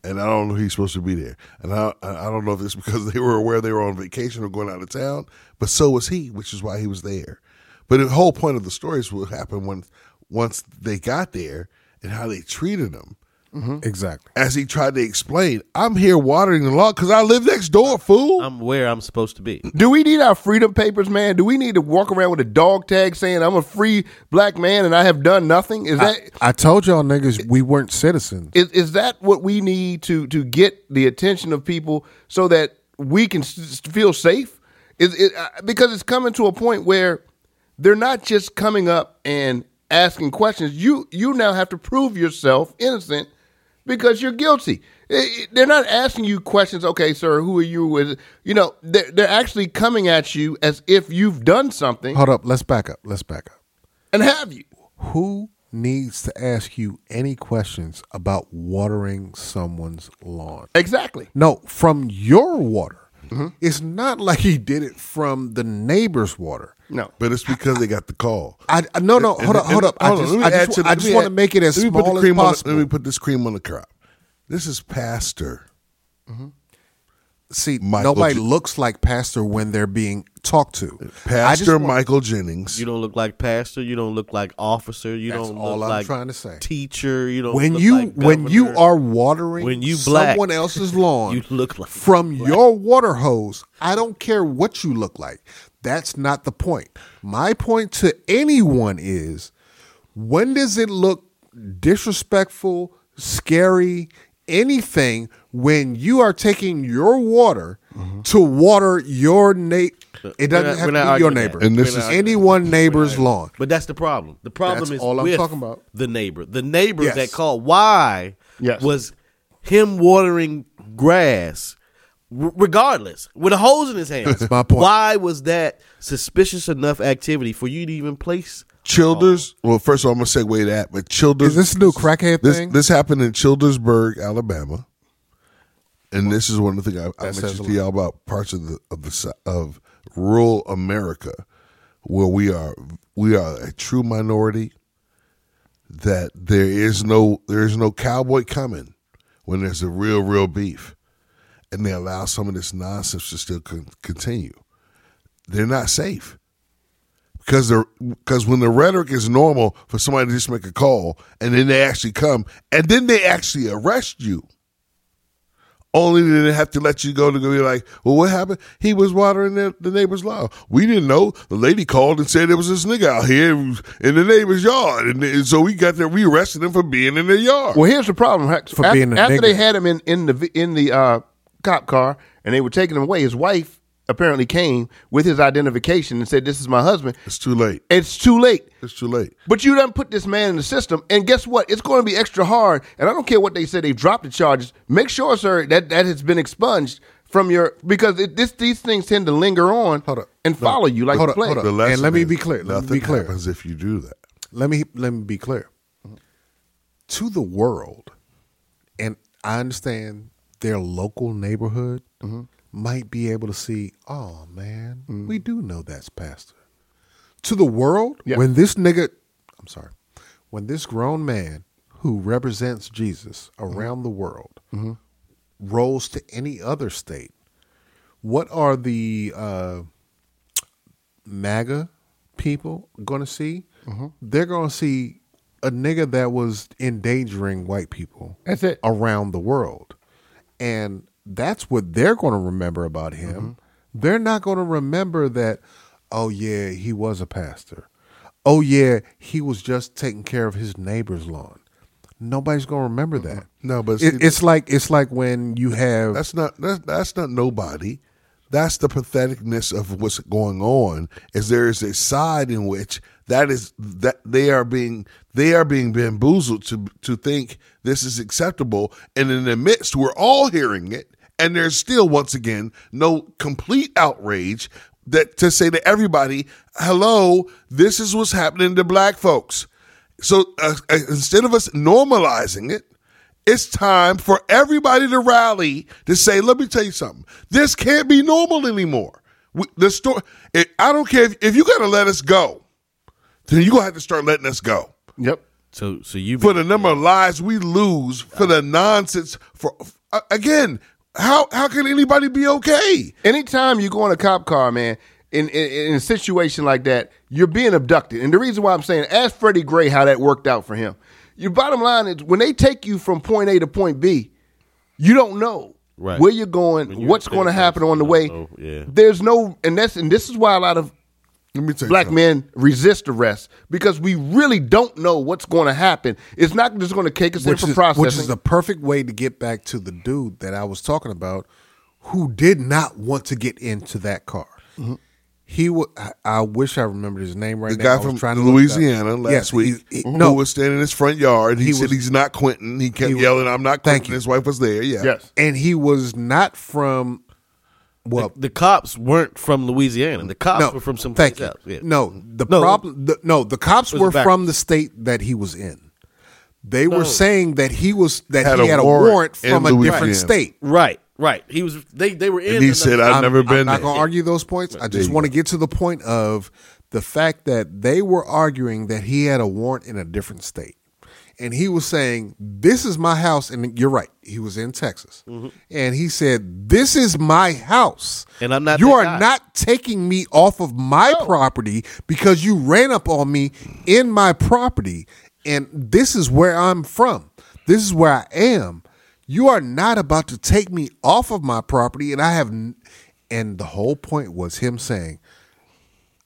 and I don't know if he's supposed to be there. And I I don't know if it's because they were aware they were on vacation or going out of town, but so was he, which is why he was there. But the whole point of the story is what happened when, once they got there and how they treated him. Mm-hmm. Exactly. As he tried to explain, I'm here watering the lawn because I live next door, fool. I'm where I'm supposed to be. Do we need our freedom papers, man? Do we need to walk around with a dog tag saying I'm a free black man and I have done nothing? Is I, that I told y'all niggas we weren't citizens. Is is that what we need to to get the attention of people so that we can s- feel safe? Is it uh, because it's coming to a point where they're not just coming up and asking questions. You you now have to prove yourself innocent. Because you're guilty. They're not asking you questions, okay, sir, who are you with? You know, they're, they're actually coming at you as if you've done something. Hold up, let's back up, let's back up. And have you? Who needs to ask you any questions about watering someone's lawn? Exactly. No, from your water. Mm-hmm. It's not like he did it from the neighbor's water. No, but it's because they got the call. I, I no no hold up hold up. I just I just, I just want to make it as small as possible. Let me put this cream on the crop. This is Pastor. Mm-hmm. See, Michael nobody J- looks like Pastor when they're being talked to. Pastor want, Michael Jennings. You don't look like Pastor. You don't look like officer. You That's don't all look I'm like trying to say. Teacher. You don't. When look you like when you are watering when you black, someone else's lawn, you look like from black. Your water hose. I don't care what you look like. That's not the point. My point to anyone is, when does it look disrespectful, scary, anything when you are taking your water mm-hmm. to water your neighbor? It doesn't not, have to be your neighbor. That. And this we're is anyone neighbor's lawn. But that's the problem. The problem that's is all I'm with talking about. The neighbor. The neighbor yes. that called. Why yes. was him watering grass? Regardless, with a hose in his hand. That's my point. Why was that suspicious enough activity for you to even place Childers. Oh. Well, first of all, I'm gonna segue that. But Childers, is this a new crackhead this, thing? This happened in Childersburg, Alabama, and well, this is one of the things I, I mentioned to y'all about parts of the of the of rural America where we are we are a true minority. That there is no there is no cowboy coming when there's a real real beef, and they allow some of this nonsense to still con- continue. They're not safe. Because they're, because when the rhetoric is normal for somebody to just make a call and then they actually come and then they actually arrest you, only to then have to let you go to go be like, well, what happened? He was watering the, the neighbor's lawn. We didn't know. The lady called and said there was this nigga out here in the neighbor's yard. And, and so we got there. We arrested him for being in their yard. Well, here's the problem. Hex, for after, being a after nigga. They had him in, in the, in the uh, cop car and they were taking him away, his wife apparently came with his identification and said, this is my husband. It's too late. It's too late. It's too late. But you done put this man in the system, and guess what? It's going to be extra hard, and I don't care what they say. They've dropped the charges. Make sure, sir, that, that has been expunged from your – because it, this, these things tend to linger on hold up. and follow no, you like hold the plague. Up, hold up. And let me be clear. Let nothing me be clear. happens if you do that. Let me, let me be clear. Mm-hmm. To the world, and I understand their local neighborhood, mm-hmm. might be able to see, oh, man, mm. we do know that's pastor. To the world, yep. when this nigga, I'm sorry, when this grown man who represents Jesus around mm-hmm. the world mm-hmm. rolls to any other state, what are the uh, MAGA people going to see? Mm-hmm. They're going to see a nigga that was endangering white people that's it. around the world. And that's what they're going to remember about him. Mm-hmm. They're not going to remember that, oh, yeah, he was a pastor. Oh, yeah, he was just taking care of his neighbor's lawn. Nobody's going to remember mm-hmm. that. No, but see, it, it's like it's like when you have... That's not that's, that's not nobody. That's the patheticness of what's going on, is there is a side in which that is that they are being they are being bamboozled to to think this is acceptable, and in the midst we're all hearing it, and there's still once again no complete outrage that to say to everybody, hello, this is what's happening to black folks. So uh, instead of us normalizing it, it's time for everybody to rally to say, let me tell you something. This can't be normal anymore. We, the story, it, I don't care if, if you got to let us go, then you're going to have to start letting us go. Yep. So, so you for the number yeah. of lives we lose, for uh, the nonsense, for uh, again, how how can anybody be okay? Anytime you go in a cop car, man, in, in in a situation like that, you're being abducted. And the reason why I'm saying, ask Freddie Gray how that worked out for him. Your bottom line is when they take you from point A to point B, you don't know right. where you're going, what's going to happen on the way. Know, yeah. There's no, and that's and this is why a lot of black men resist arrest, because we really don't know what's going to happen. It's not just going to take us in for processing. Which is a perfect way to get back to the dude that I was talking about who did not want to get into that car. Mm-hmm. He, w- I, I wish I remembered his name right now. The guy now. from Louisiana last yes, week he, he, no. who was standing in his front yard. He, he said was, he's not Quentin. He kept he was, yelling, I'm not Quentin. His wife was there. Yeah. Yes. And he was not from, well. The, the cops weren't from Louisiana. The cops no, were from some place else. Yeah. No, the no, problem, the, no, the cops were back. from the state that he was in. They no. were saying that he was, that had he had a warrant, warrant from a Louisiana. different state. Right. Right, he was. They they were in. And he said, "I've I'm, never been." I'm not gonna argue those points. I just want to get to the point of the fact that they were arguing that he had a warrant in a different state, and he was saying, "This is my house." And you're right, he was in Texas, mm-hmm. and he said, "This is my house, and I'm not. You are guy. not taking me off of my no. property because you ran up on me in my property, and this is where I'm from. This is where I am." You are not about to take me off of my property, and I have, and the whole point was him saying,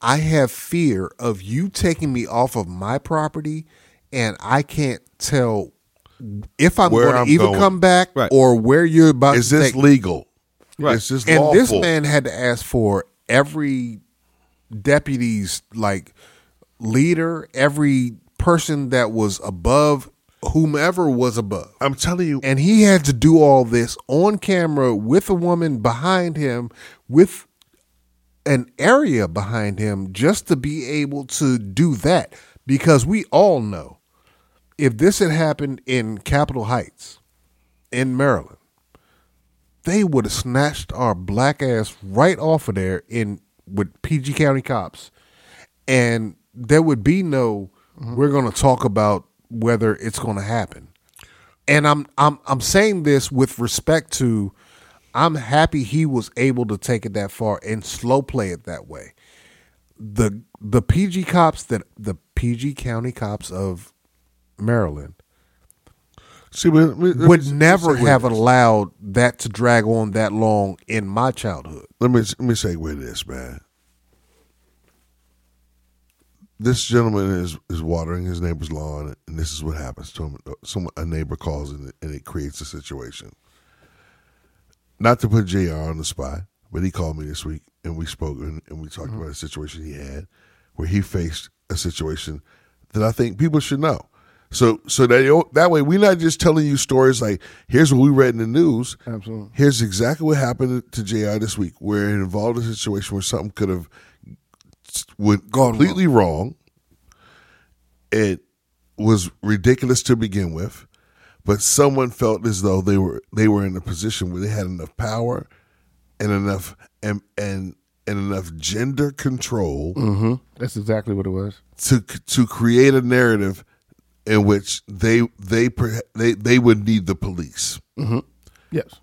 I have fear of you taking me off of my property, and I can't tell if I'm where going to even going. come back right. or where you're about Is to take legal? Right. Is this legal? And this man had to ask for every deputy's like leader, every person that was above whomever was above. I'm telling you. And he had to do all this on camera with a woman behind him with an area behind him just to be able to do that. Because we all know if this had happened in Capitol Heights in Maryland, they would have snatched our black ass right off of there in with P G County cops. And there would be no, mm-hmm. we're going to talk about whether it's going to happen. And I'm I'm I'm saying this with respect to, I'm happy he was able to take it that far and slow play it that way. The the P G cops that the P G County cops of Maryland See, we, we, would never have allowed that to drag on that long in my childhood. Let me let me say with this, man. This gentleman is, is watering his neighbor's lawn, and this is what happens to him. Someone, a neighbor calls, and it, and it creates a situation. Not to put J R on the spot, but he called me this week, and we spoke, and, and we talked mm-hmm. about a situation he had where he faced a situation that I think people should know. So so that, that way, we're not just telling you stories like, here's what we read in the news. Absolutely. Here's exactly what happened to J R this week, where it involved a situation where something could have went completely wrong. It was ridiculous to begin with, but someone felt as though they were they were in a position where they had enough power and enough and and, and enough gender control. Mm-hmm. That's exactly what it was. To to create a narrative in which they they they they would need the police. Mm-hmm. Yes.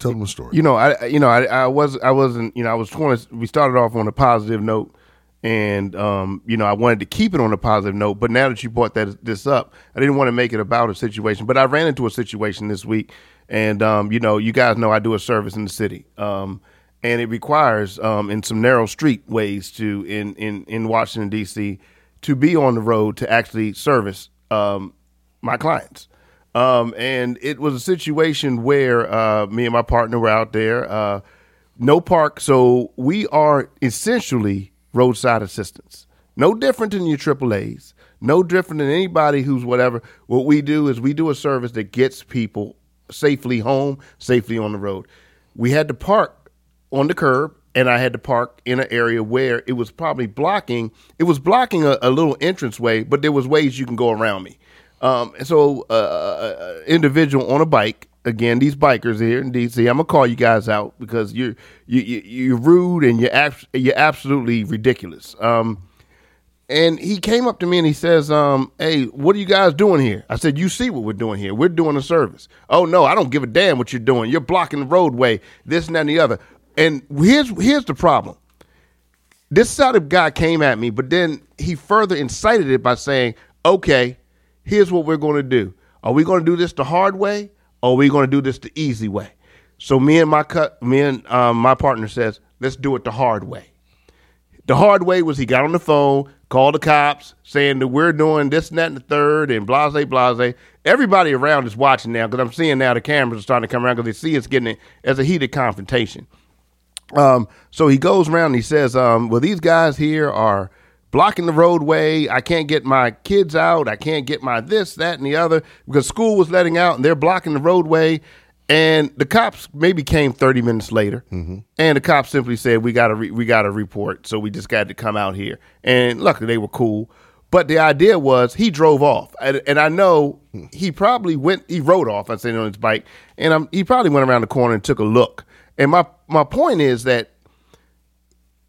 Tell them a story. You know, I you know I I was I wasn't you know I was trying to, we started off on a positive note. And, um, you know, I wanted to keep it on a positive note. But now that you brought that, this up, I didn't want to make it about a situation. But I ran into a situation this week. And, um, you know, you guys know I do a service in the city. Um, and it requires um, in some narrow streetways to in, in, in Washington, D C, to be on the road to actually service um, my clients. Um, and it was a situation where uh, me and my partner were out there. Uh, no park. So we are essentially roadside assistance, no different than your triple A's, no different than anybody who's whatever. What we do is we do a service that gets people safely home, safely on the road. We had to park on the curb, and I had to park in an area where it was probably blocking. It was blocking a, a little entranceway, but there was ways you can go around me. Um, and so uh, an individual on a bike. Again, these bikers here in D C, I'm gonna call you guys out because you're you, you, you're rude and you're abs- you're absolutely ridiculous. Um, and he came up to me and he says, um, "Hey, what are you guys doing here?" I said, "You see what we're doing here? We're doing a service." "Oh no, I don't give a damn what you're doing. You're blocking the roadway. This and that and the other." And here's here's the problem. This side of guy came at me, but then he further incited it by saying, "Okay, here's what we're going to do. Are we going to do this the hard way? Oh, we're going to do this the easy way." So me and my cu- me and um, my partner says, "Let's do it the hard way." The hard way was he got on the phone, called the cops, saying that we're doing this and that and the third and blase, blase. Everybody around is watching now because I'm seeing now the cameras are starting to come around because they see it's getting it as a heated confrontation. Um, so he goes around and he says, um, well, these guys here are blocking the roadway. I can't get my kids out. I can't get my this, that, and the other because school was letting out and they're blocking the roadway. And the cops maybe came thirty minutes later, mm-hmm. and the cops simply said, "We got to re- we got a report, so we just got to come out here." And luckily, they were cool. But the idea was he drove off, and, and I know he probably went. He rode off. I said on his bike, and I'm, he probably went around the corner and took a look. And my my point is that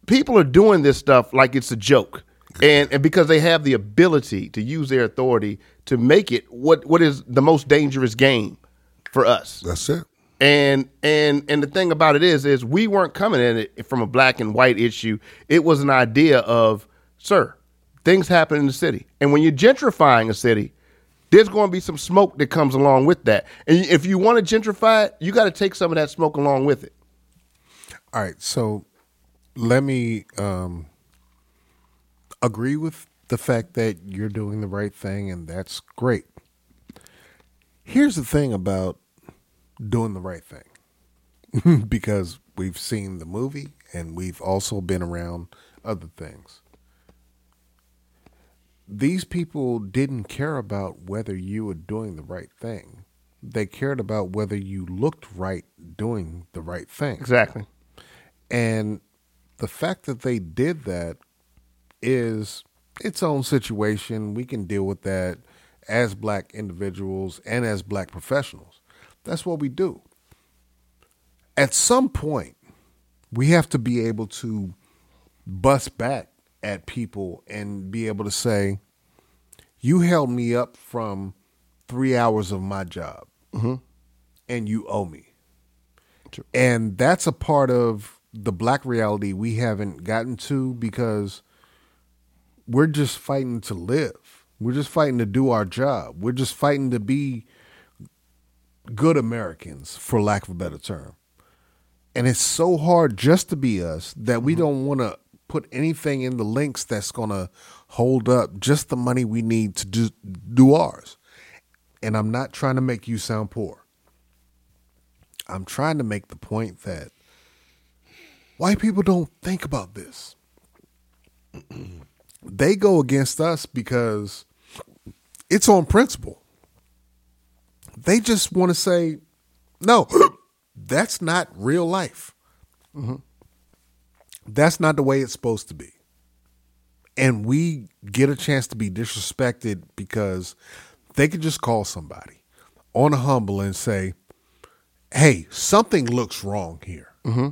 people are doing this stuff like it's a joke. And, and because they have the ability to use their authority to make it what, what is the most dangerous game for us. That's it. And and and the thing about it is, is we weren't coming at it from a black and white issue. It was an idea of, sir, things happen in the city. And when you're gentrifying a city, there's going to be some smoke that comes along with that. And if you want to gentrify it, you got to take some of that smoke along with it. All right. So let me... Um... agree with the fact that you're doing the right thing, and that's great. Here's the thing about doing the right thing, because we've seen the movie and we've also been around other things. These people didn't care about whether you were doing the right thing. They cared about whether you looked right doing the right thing. Exactly. And the fact that they did that is its own situation. We can deal with that as black individuals and as black professionals. That's what we do. At some point, we have to be able to bust back at people and be able to say, you held me up from three hours of my job, mm-hmm. and you owe me. True. And that's a part of the black reality we haven't gotten to, because we're just fighting to live. We're just fighting to do our job. We're just fighting to be good Americans, for lack of a better term. And it's so hard just to be us that we mm-hmm. don't want to put anything in the links that's going to hold up just the money we need to do, do ours. And I'm not trying to make you sound poor. I'm trying to make the point that white people don't think about this. They go against us because it's on principle. They just want to say, no, that's not real life. Mm-hmm. That's not the way it's supposed to be. And we get a chance to be disrespected because they could just call somebody on a humble and say, hey, something looks wrong here. Mm-hmm.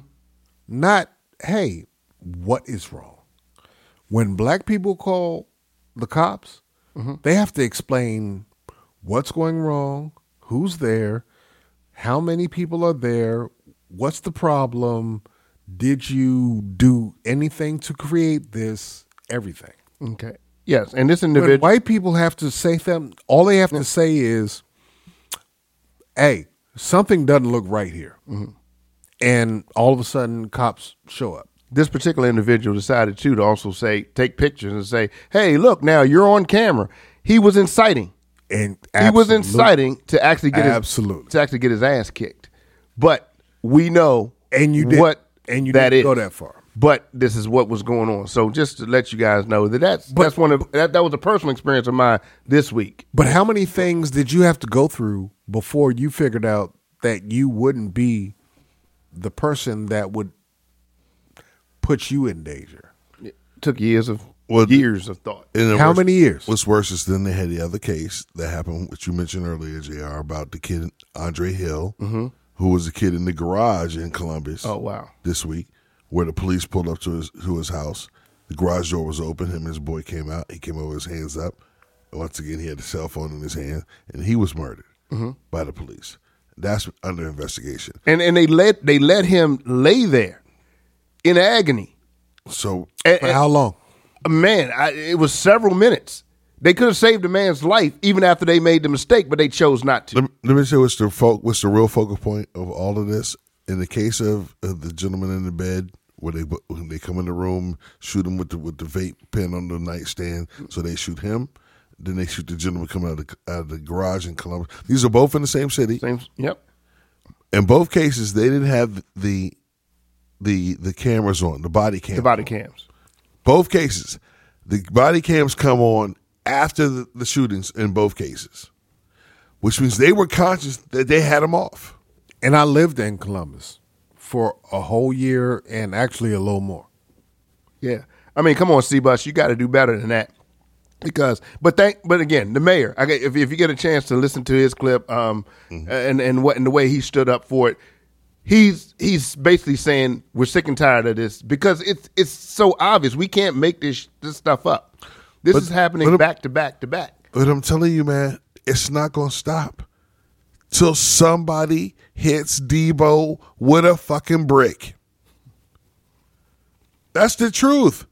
Not, hey, what is wrong? When black people call the cops, mm-hmm. they have to explain what's going wrong, who's there, how many people are there, what's the problem, did you do anything to create this, everything. Okay. Yes, and this individual. When white people have to say them, all they have to say is, hey, something doesn't look right here. Mm-hmm. And all of a sudden, cops show up. This particular individual decided, too, to also say, take pictures and say, hey, look, now you're on camera. He was inciting. And he was inciting to actually get absolutely. his, to actually get his ass kicked. But we know and you did, what and you that didn't is. Go that far. But this is what was going on. So just to let you guys know that that's, but, that's one of that, that was a personal experience of mine this week. But how many things did you have to go through before you figured out that you wouldn't be the person that would put you in danger? It took years of well, years of thought. How worst, many years? What's worse is then they had the other case that happened, which you mentioned earlier, J R, about the kid Andre Hill, mm-hmm. who was a kid in the garage in Columbus. Oh wow! This week, where the police pulled up to his to his house. The garage door was open. Him and his boy came out. He came over with his hands up. Once again, he had a cell phone in his hand, and he was murdered mm-hmm. by the police. That's under investigation. And and they let they let him lay there in agony. So and, for how long? Man, I, it was several minutes. They could have saved a man's life even after they made the mistake, but they chose not to. Let me, let me say what's the fo- what's the real focal point of all of this. In the case of, of the gentleman in the bed, where they when they come in the room, shoot him with the with the vape pen on the nightstand, so they shoot him. Then they shoot the gentleman coming out of the, out of the garage in Columbus. These are both in the same city. Same, yep. In both cases, they didn't have the the the cameras on, the body cams. The body cams. Both cases, the body cams come on after the, the shootings in both cases, which means they were conscious that they had them off. And I lived in Columbus for a whole year and actually a little more. Yeah. I mean, come on, C-Bus, you got to do better than that. Because, but thank, but again, the mayor, I, if, if you get a chance to listen to his clip um, mm-hmm. and, and, what, and the way he stood up for it, he's he's basically saying we're sick and tired of this because it's it's so obvious. We can't make this this stuff up. This but, is happening back to back to back. But I'm telling you, man, it's not going to stop. Till somebody hits Debo with a fucking brick. That's the truth.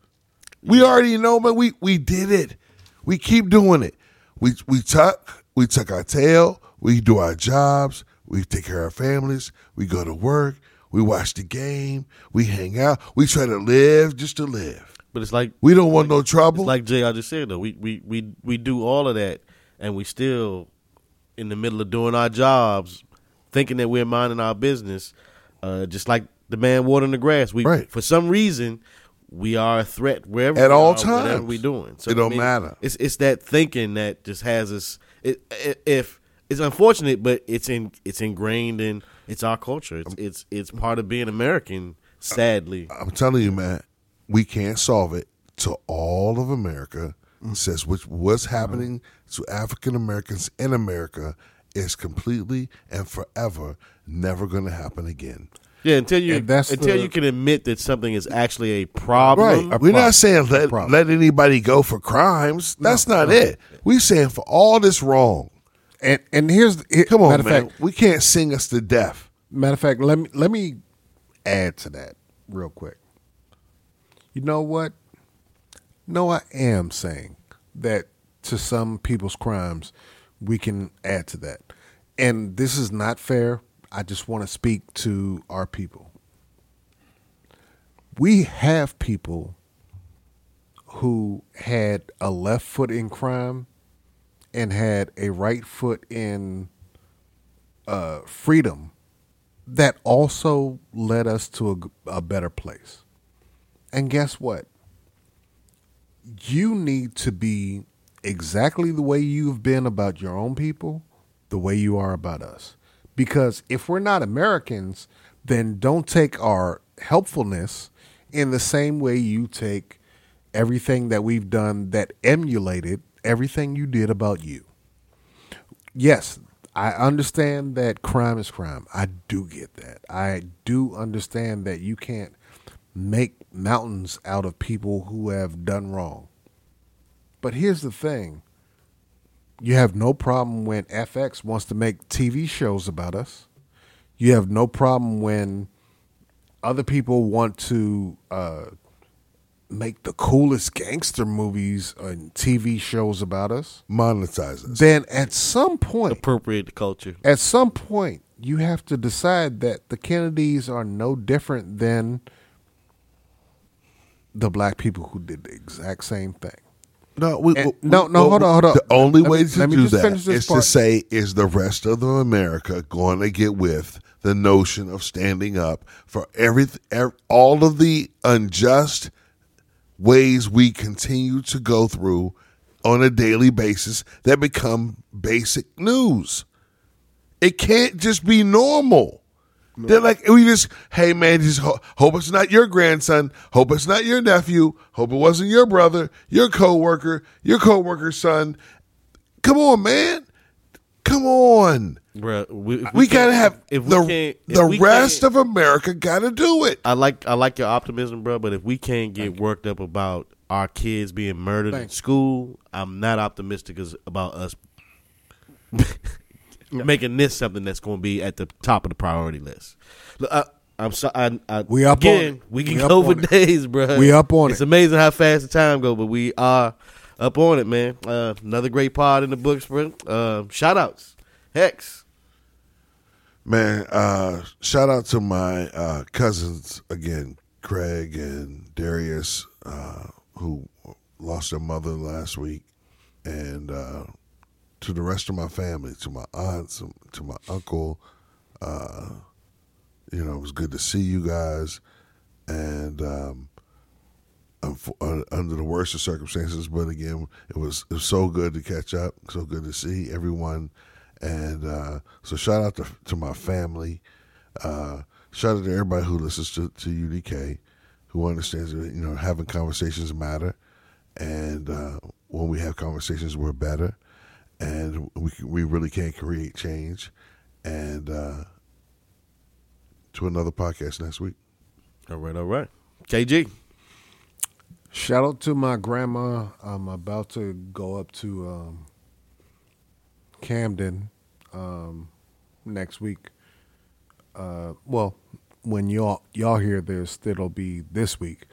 We already know, man. We we did it. We keep doing it. We we tuck, we tuck our tail. We do our jobs. We take care of our families. We go to work. We watch the game. We hang out. We try to live just to live. But it's like we don't want like, no trouble. It's like J R just said though. We we we we do all of that, and we still. In the middle of doing our jobs, thinking that we're minding our business, uh, just like the man watering the grass. We, right. For some reason, we are a threat wherever at we all are, times. Whatever we're doing, so it don't I mean, matter. It's it's that thinking that just has us. It, it, if it's unfortunate, but it's in it's ingrained in it's our culture. It's it's it's part of being American. sadly. I, I'm telling you, man, we can't solve it till all of America mm-hmm. says which, what's happening mm-hmm. to African Americans in America is completely and forever never going to happen again. Yeah, until you until the, you can admit that something is actually a problem. Right. A We're problem. Not saying let, let anybody go for crimes. That's no, not no. it. We're saying for all this wrong. And and here's the, here, come on, man. Fact, we can't sing us to death. Matter of fact, let me let me add to that real quick. You know what? No, I am saying that to some people's crimes, we can add to that. And this is not fair. I just want to speak to our people. We have people who had a left foot in crime and had a right foot in uh, freedom that also led us to a, a better place. And guess what? You need to be exactly the way you've been about your own people, the way you are about us. Because if we're not Americans, then don't take our helpfulness in the same way you take everything that we've done that emulated everything you did about you. Yes, I understand that crime is crime. I do get that. I do understand that you can't make mountains out of people who have done wrong. But here's the thing. You have no problem when F X wants to make T V shows about us. You have no problem when other people want to uh, make the coolest gangster movies and T V shows about us. Monetize us. Then at some point. Appropriate the culture. At some point, you have to decide that the Kennedys are no different than the black people who did the exact same thing. No, we, and, we, no, no, we, hold on, hold on. The only let way me, to do that is part. to say, is the rest of America going to get with the notion of standing up for every, every, all of the unjust ways we continue to go through on a daily basis that become basic news? It can't just be normal. No. They're like, we just, hey, man, just ho- hope it's not your grandson. Hope it's not your nephew. Hope it wasn't your brother, your coworker, your coworker's son. Come on, man. Come on. Bruh, we we, we got to have if the, we the we rest of America got to do it. I like I like your optimism, bro, but if we can't get Thank worked up about our kids being murdered Thanks. in school, I'm not optimistic about us. Making this something that's going to be at the top of the priority list. Look, I, I'm sorry. I, I, we up again, on it. We can we go for days, bro. We up on it's it. It's amazing how fast the time goes, but we are up on it, man. Uh, another great pod in the books, bro. Uh, shout outs. Hex. Man, uh, shout out to my uh, cousins again, Craig and Darius, uh, who lost their mother last week. And, uh, to the rest of my family, to my aunts, to my uncle. Uh, you know, it was good to see you guys. And um, under the worst of circumstances, but again, it was, it was so good to catch up, so good to see everyone. And uh, so shout out to, to my family. Uh, shout out to everybody who listens to, to U D K, who understands that, you know, having conversations matter. And uh, when we have conversations, we're better. And we we really can create change. And uh, to another podcast next week. All right, all right. K G. Shout out to my grandma. I'm about to go up to um, Camden um, next week. Uh, well, when y'all y'all hear this, it'll be this week.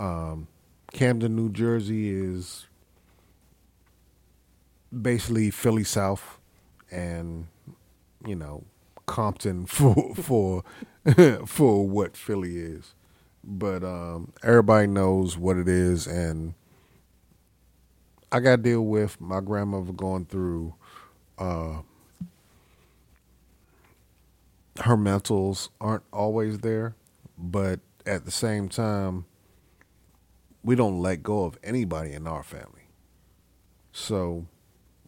Um, Camden, New Jersey is basically Philly South, and you know, Compton for for for what Philly is, but um, everybody knows what it is. And I got to deal with my grandmother going through uh, her mentals aren't always there, but at the same time, we don't let go of anybody in our family, so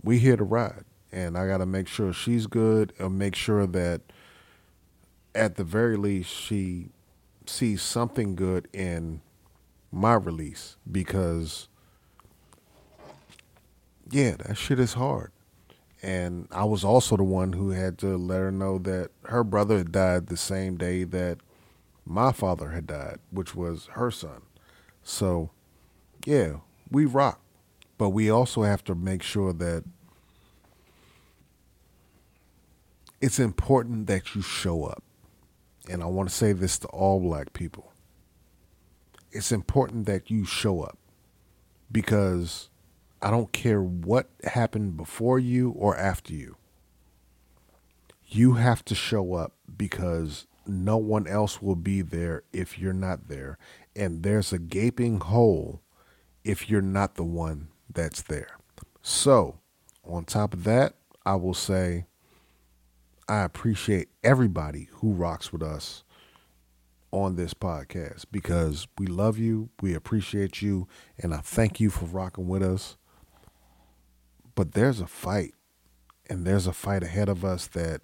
we here to ride, and I got to make sure she's good and make sure that at the very least she see something good in my release because, yeah, that shit is hard. And I was also the one who had to let her know that her brother had died the same day that my father had died, which was her son. So, yeah, we rock. But we also have to make sure that it's important that you show up. And I want to say this to all black people. It's important that you show up because I don't care what happened before you or after you. You have to show up because no one else will be there if you're not there. And there's a gaping hole if you're not the one that's there. So on top of that, I will say I appreciate everybody who rocks with us on this podcast because we love you, we appreciate you, and I thank you for rocking with us. But there's a fight, and there's a fight ahead of us that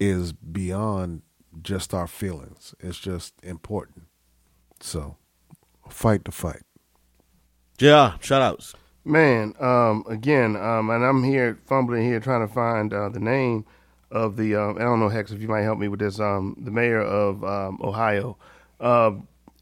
is beyond just our feelings. It's just important. So, fight the fight. Yeah, shout outs. Man, um, again, um, and I'm here fumbling here trying to find uh, the name of the, um, I don't know, Hex, if you might help me with this, um, the mayor of um, Ohio. Uh,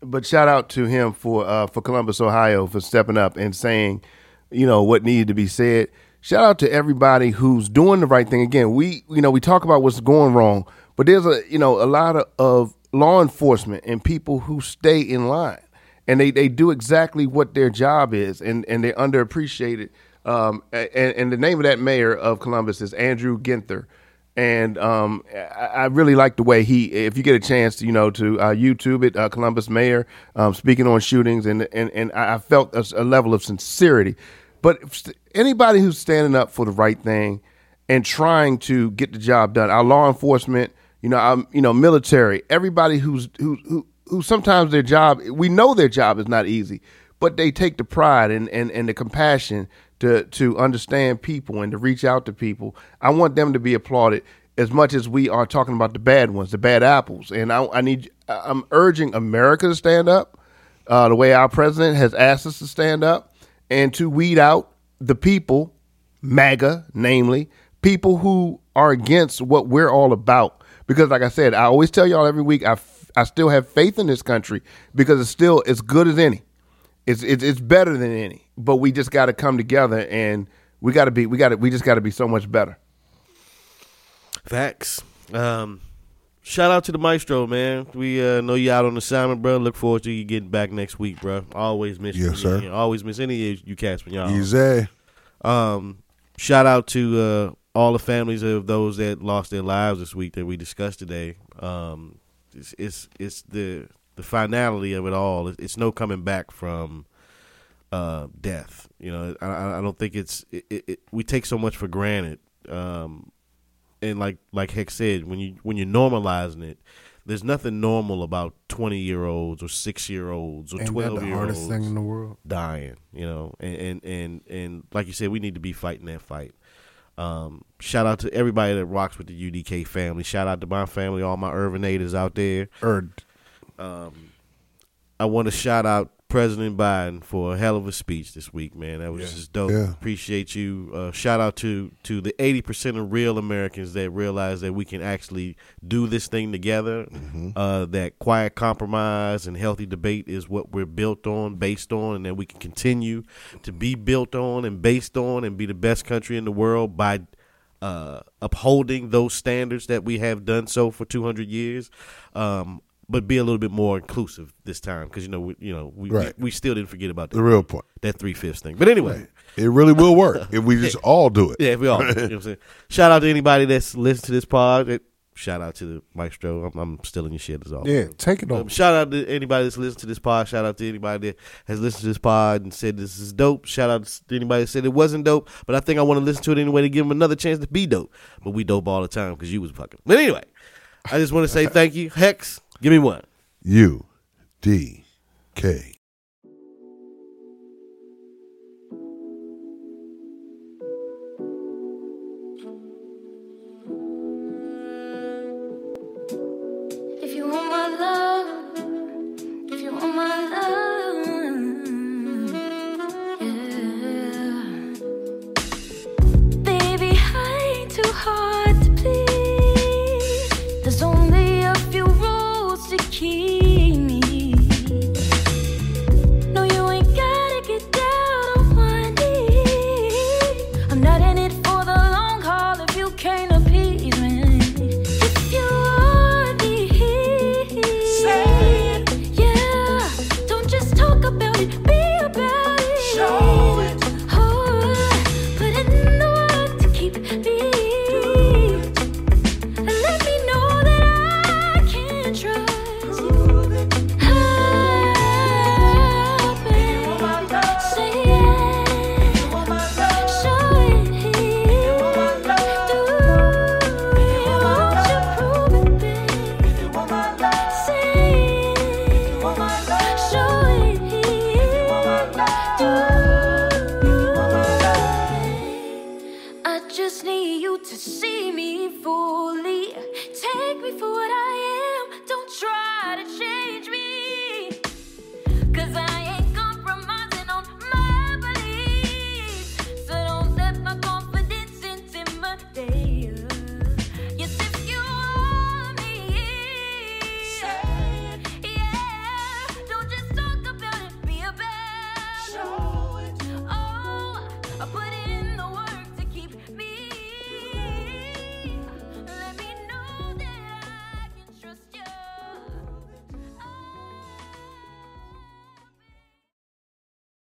but shout out to him for uh, for Columbus, Ohio, for stepping up and saying, you know, what needed to be said. Shout out to everybody who's doing the right thing. Again, we, you know, we talk about what's going wrong, but there's a, you know, a lot of, of law enforcement and people who stay in line and they, they do exactly what their job is, and, and they're underappreciated. Um, and, and the name of that mayor of Columbus is Andrew Ginther. And um, I really like the way he, if you get a chance, you know, to uh, YouTube it, uh, Columbus mayor, um, speaking on shootings. And, and, and I felt a, a level of sincerity. But anybody who's standing up for the right thing and trying to get the job done, our law enforcement, you know, our, you know, military, everybody who's who, who who sometimes their job, we know their job is not easy, but they take the pride and, and, and the compassion to to understand people and to reach out to people. I want them to be applauded as much as we are talking about the bad ones, the bad apples. And I, I need, I'm urging America to stand up uh, the way our president has asked us to stand up and to weed out the people, MAGA, namely, people who are against what we're all about. Because like I said, I always tell y'all every week, I, f- I still have faith in this country because it's still as good as any. It's it's it's better than any, but we just got to come together, and we got to be we got to we just got to be so much better. Facts. Um, shout out to the Maestro, man. We uh, know you out on assignment, bro. Look forward to you getting back next week, bro. Always miss yes, you, sir. Always miss any of you cats when y'all. Easy. Um, shout out to uh, all the families of those that lost their lives this week that we discussed today. Um, it's it's, it's the. The finality of it all, it's no coming back from uh, death. You know, I, I don't think it's, it, it, we take so much for granted. Um, and like, like Hex said, when, you, when you're normalizing it, there's nothing normal about twenty-year-olds or six-year-olds or twelve-year-olds. Ain't that the hardest thing in the world? Dying, you know. And, and, and, and like you said, we need to be fighting that fight. Um, shout out to everybody that rocks with the U D K family. Shout out to my family, all my Irvinators out there. Irv. Um, I want to shout out President Biden for a hell of a speech this week, man. That was yeah. just dope. Yeah. Appreciate you. Uh, shout out to, to the eighty percent of real Americans that realize that we can actually do this thing together, mm-hmm. uh, that quiet compromise and healthy debate is what we're built on, based on, and that we can continue to be built on and based on and be the best country in the world by uh, upholding those standards that we have done so for two hundred years. Um But be a little bit more inclusive this time, because you know, we, you know, we, right. we we still didn't forget about that, the real point, that three fifths thing. But anyway, right. It really will work if we just all do it. Yeah, if we all. You know what I'm saying? Shout out to anybody that's listened to this pod. It, shout out to the Maestro. I'm, I'm stealing your shit as always. Yeah, take it on. Um, shout out to anybody that's listened to this pod. Shout out to anybody that has listened to this pod and said this is dope. Shout out to anybody that said it wasn't dope, but I think I want to listen to it anyway to give them another chance to be dope. But we dope all the time because you was fucking. But anyway, I just want to say thank you, Hex. Give me one. U D K. If you want my love. bikini. No, you ain't gotta get down on one knee. I'm not in it for the long haul if you can't appease me. If you want me here, yeah, don't just talk about it, be about it. Show it. Oh, put it in the work to keep me. Take me for what I am, don't try to change.